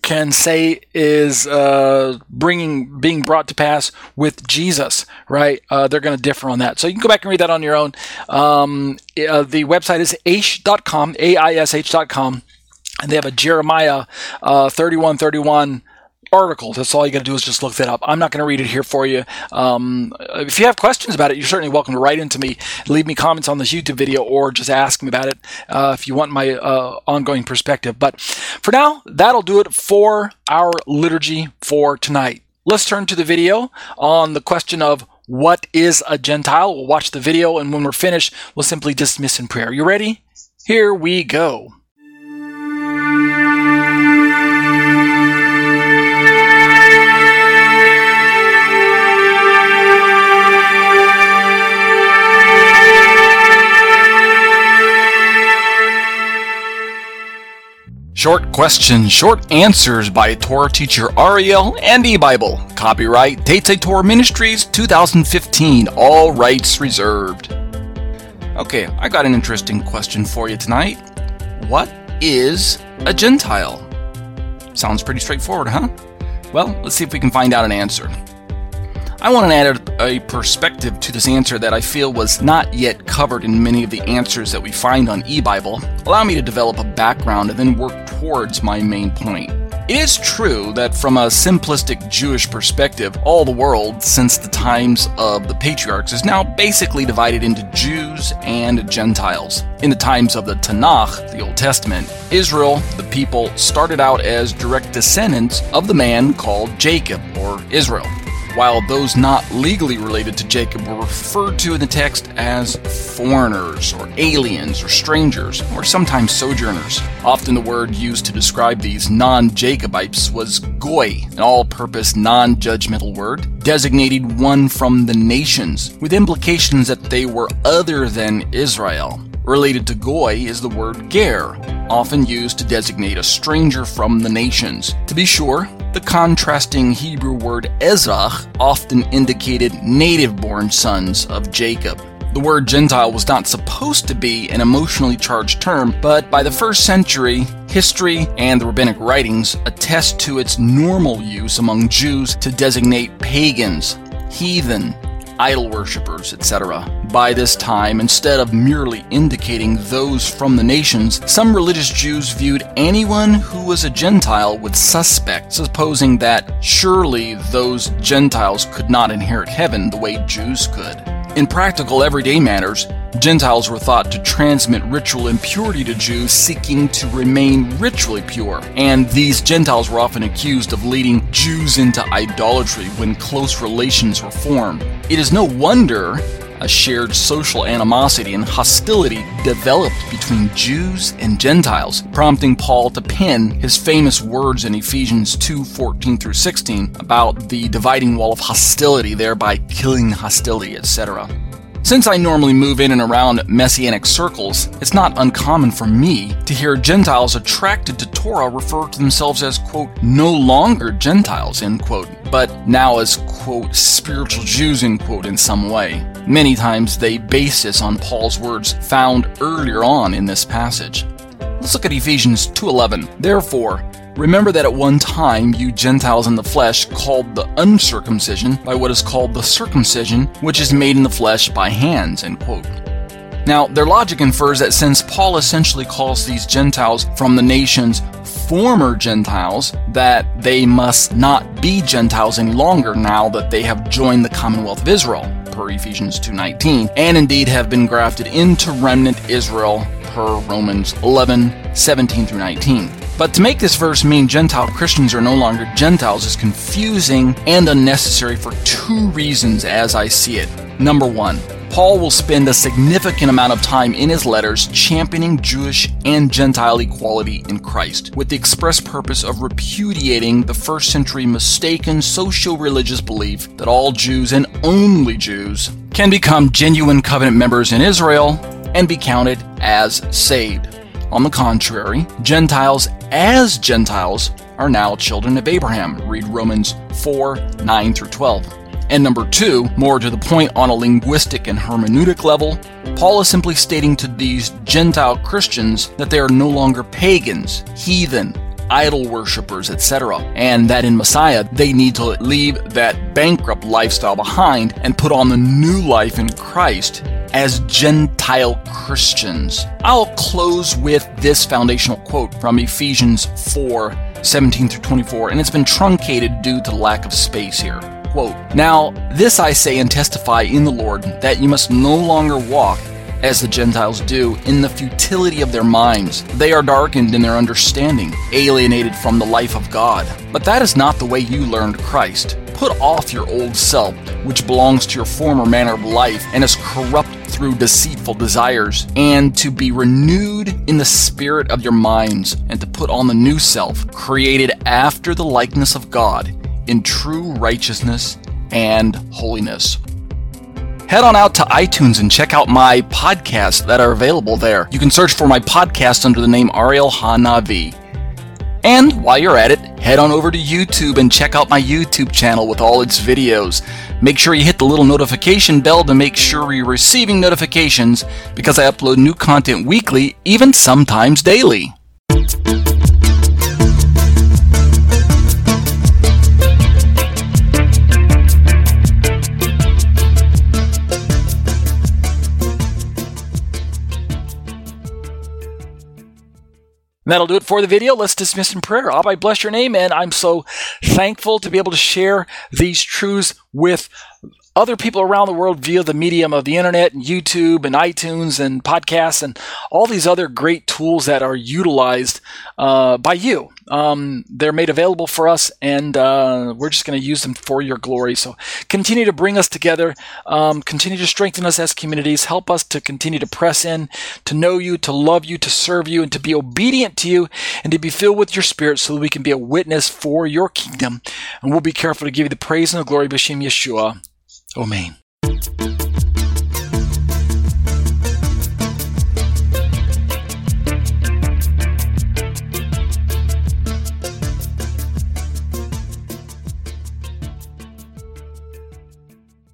can say is uh, bringing being brought to pass with Jesus, right? Uh, they're going to differ on that. So you can go back and read that on your own. Um, uh, the website is aish dot com, A I S H dot com, and they have a Jeremiah uh, thirty-one thirty-one article. That's all you got to do is just look that up. I'm not going to read it here for you. Um, if you have questions about it, you're certainly welcome to write into me, leave me comments on this YouTube video, or just ask me about it uh, if you want my uh, ongoing perspective. But for now, that'll do it for our liturgy for tonight. Let's turn to the video on the question of what is a Gentile. We'll watch the video, and when we're finished, we'll simply dismiss in prayer. You ready? Here we go. Short questions, short answers by Torah teacher Ariel and e-Bible. Copyright Tetzei Torah Ministries two thousand fifteen. All rights reserved. Okay, I got an interesting question for you tonight. What is a Gentile? Sounds pretty straightforward, huh? Well, let's see if we can find out an answer. I want to add a perspective to this answer that I feel was not yet covered in many of the answers that we find on e-Bible. Allow me to develop a background and then work towards my main point. It is true that from a simplistic Jewish perspective, all the world since the times of the patriarchs is now basically divided into Jews and Gentiles. In the times of the Tanakh, the Old Testament, Israel, the people, started out as direct descendants of the man called Jacob, or Israel, while those not legally related to Jacob were referred to in the text as foreigners, or aliens, or strangers, or sometimes sojourners. Often the word used to describe these non-Jacobites was goy, an all-purpose, non-judgmental word, designating one from the nations, with implications that they were other than Israel. Related to goy is the word ger, often used to designate a stranger from the nations. To be sure, the contrasting Hebrew word Ezrach often indicated native-born sons of Jacob. The word Gentile was not supposed to be an emotionally charged term, but by the first century, history and the rabbinic writings attest to its normal use among Jews to designate pagans, heathen, idol worshippers, et cetera. By this time, instead of merely indicating those from the nations, some religious Jews viewed anyone who was a Gentile with suspect, supposing that surely those Gentiles could not inherit heaven the way Jews could. In practical everyday matters, Gentiles were thought to transmit ritual impurity to Jews seeking to remain ritually pure, and these Gentiles were often accused of leading Jews into idolatry when close relations were formed. It is no wonder a shared social animosity and hostility developed between Jews and Gentiles, prompting Paul to pen his famous words in Ephesians two fourteen through sixteen about the dividing wall of hostility, thereby killing hostility, et cetera. Since I normally move in and around Messianic circles, it's not uncommon for me to hear Gentiles attracted to Torah refer to themselves as, quote, no longer Gentiles, end quote, but now as, quote, spiritual Jews, end quote, in some way. Many times they base this on Paul's words found earlier on in this passage. Let's look at Ephesians two eleven. Therefore, remember that at one time you Gentiles in the flesh called the uncircumcision by what is called the circumcision, which is made in the flesh by hands, end quote. Now, their logic infers that since Paul essentially calls these Gentiles from the nations former Gentiles, that they must not be Gentiles any longer now that they have joined the Commonwealth of Israel, per Ephesians two nineteen, and indeed have been grafted into remnant Israel, per Romans eleven seventeen through nineteen. But to make this verse mean Gentile Christians are no longer Gentiles is confusing and unnecessary for two reasons as I see it. Number one, Paul will spend a significant amount of time in his letters championing Jewish and Gentile equality in Christ, with the express purpose of repudiating the first century mistaken socio-religious belief that all Jews and only Jews can become genuine covenant members in Israel and be counted as saved. On the contrary, Gentiles as Gentiles are now children of Abraham. Read Romans four nine through twelve. And number two, more to the point on a linguistic and hermeneutic level, Paul is simply stating to these Gentile Christians that they are no longer pagans, heathen, idol worshippers, et cetera, and that in Messiah they need to leave that bankrupt lifestyle behind and put on the new life in Christ as Gentile Christians. I'll close with this foundational quote from Ephesians 4, seventeen through twenty-four, and it's been truncated due to lack of space here. Quote, "Now this I say and testify in the Lord, that you must no longer walk as the Gentiles do, in the futility of their minds. They are darkened in their understanding, alienated from the life of God. But that is not the way you learned Christ. Put off your old self, which belongs to your former manner of life, and is corrupt through deceitful desires, and to be renewed in the spirit of your minds, and to put on the new self, created after the likeness of God, in true righteousness and holiness." Head on out to iTunes and check out my podcasts that are available there. You can search for my podcast under the name Ariel Hanavi. And while you're at it, head on over to YouTube and check out my YouTube channel with all its videos. Make sure you hit the little notification bell to make sure you're receiving notifications, because I upload new content weekly, even sometimes daily. And that'll do it for the video. Let's dismiss in prayer. Abba, I bless your name, and I'm so thankful to be able to share these truths with other people around the world via the medium of the internet and YouTube and iTunes and podcasts and all these other great tools that are utilized uh, by you. Um, they're made available for us, and uh, we're just going to use them for your glory. So continue to bring us together. Um, continue to strengthen us as communities. Help us to continue to press in, to know you, to love you, to serve you, and to be obedient to you, and to be filled with your spirit so that we can be a witness for your kingdom. And we'll be careful to give you the praise and the glory, B'Shem Yeshua. Amen.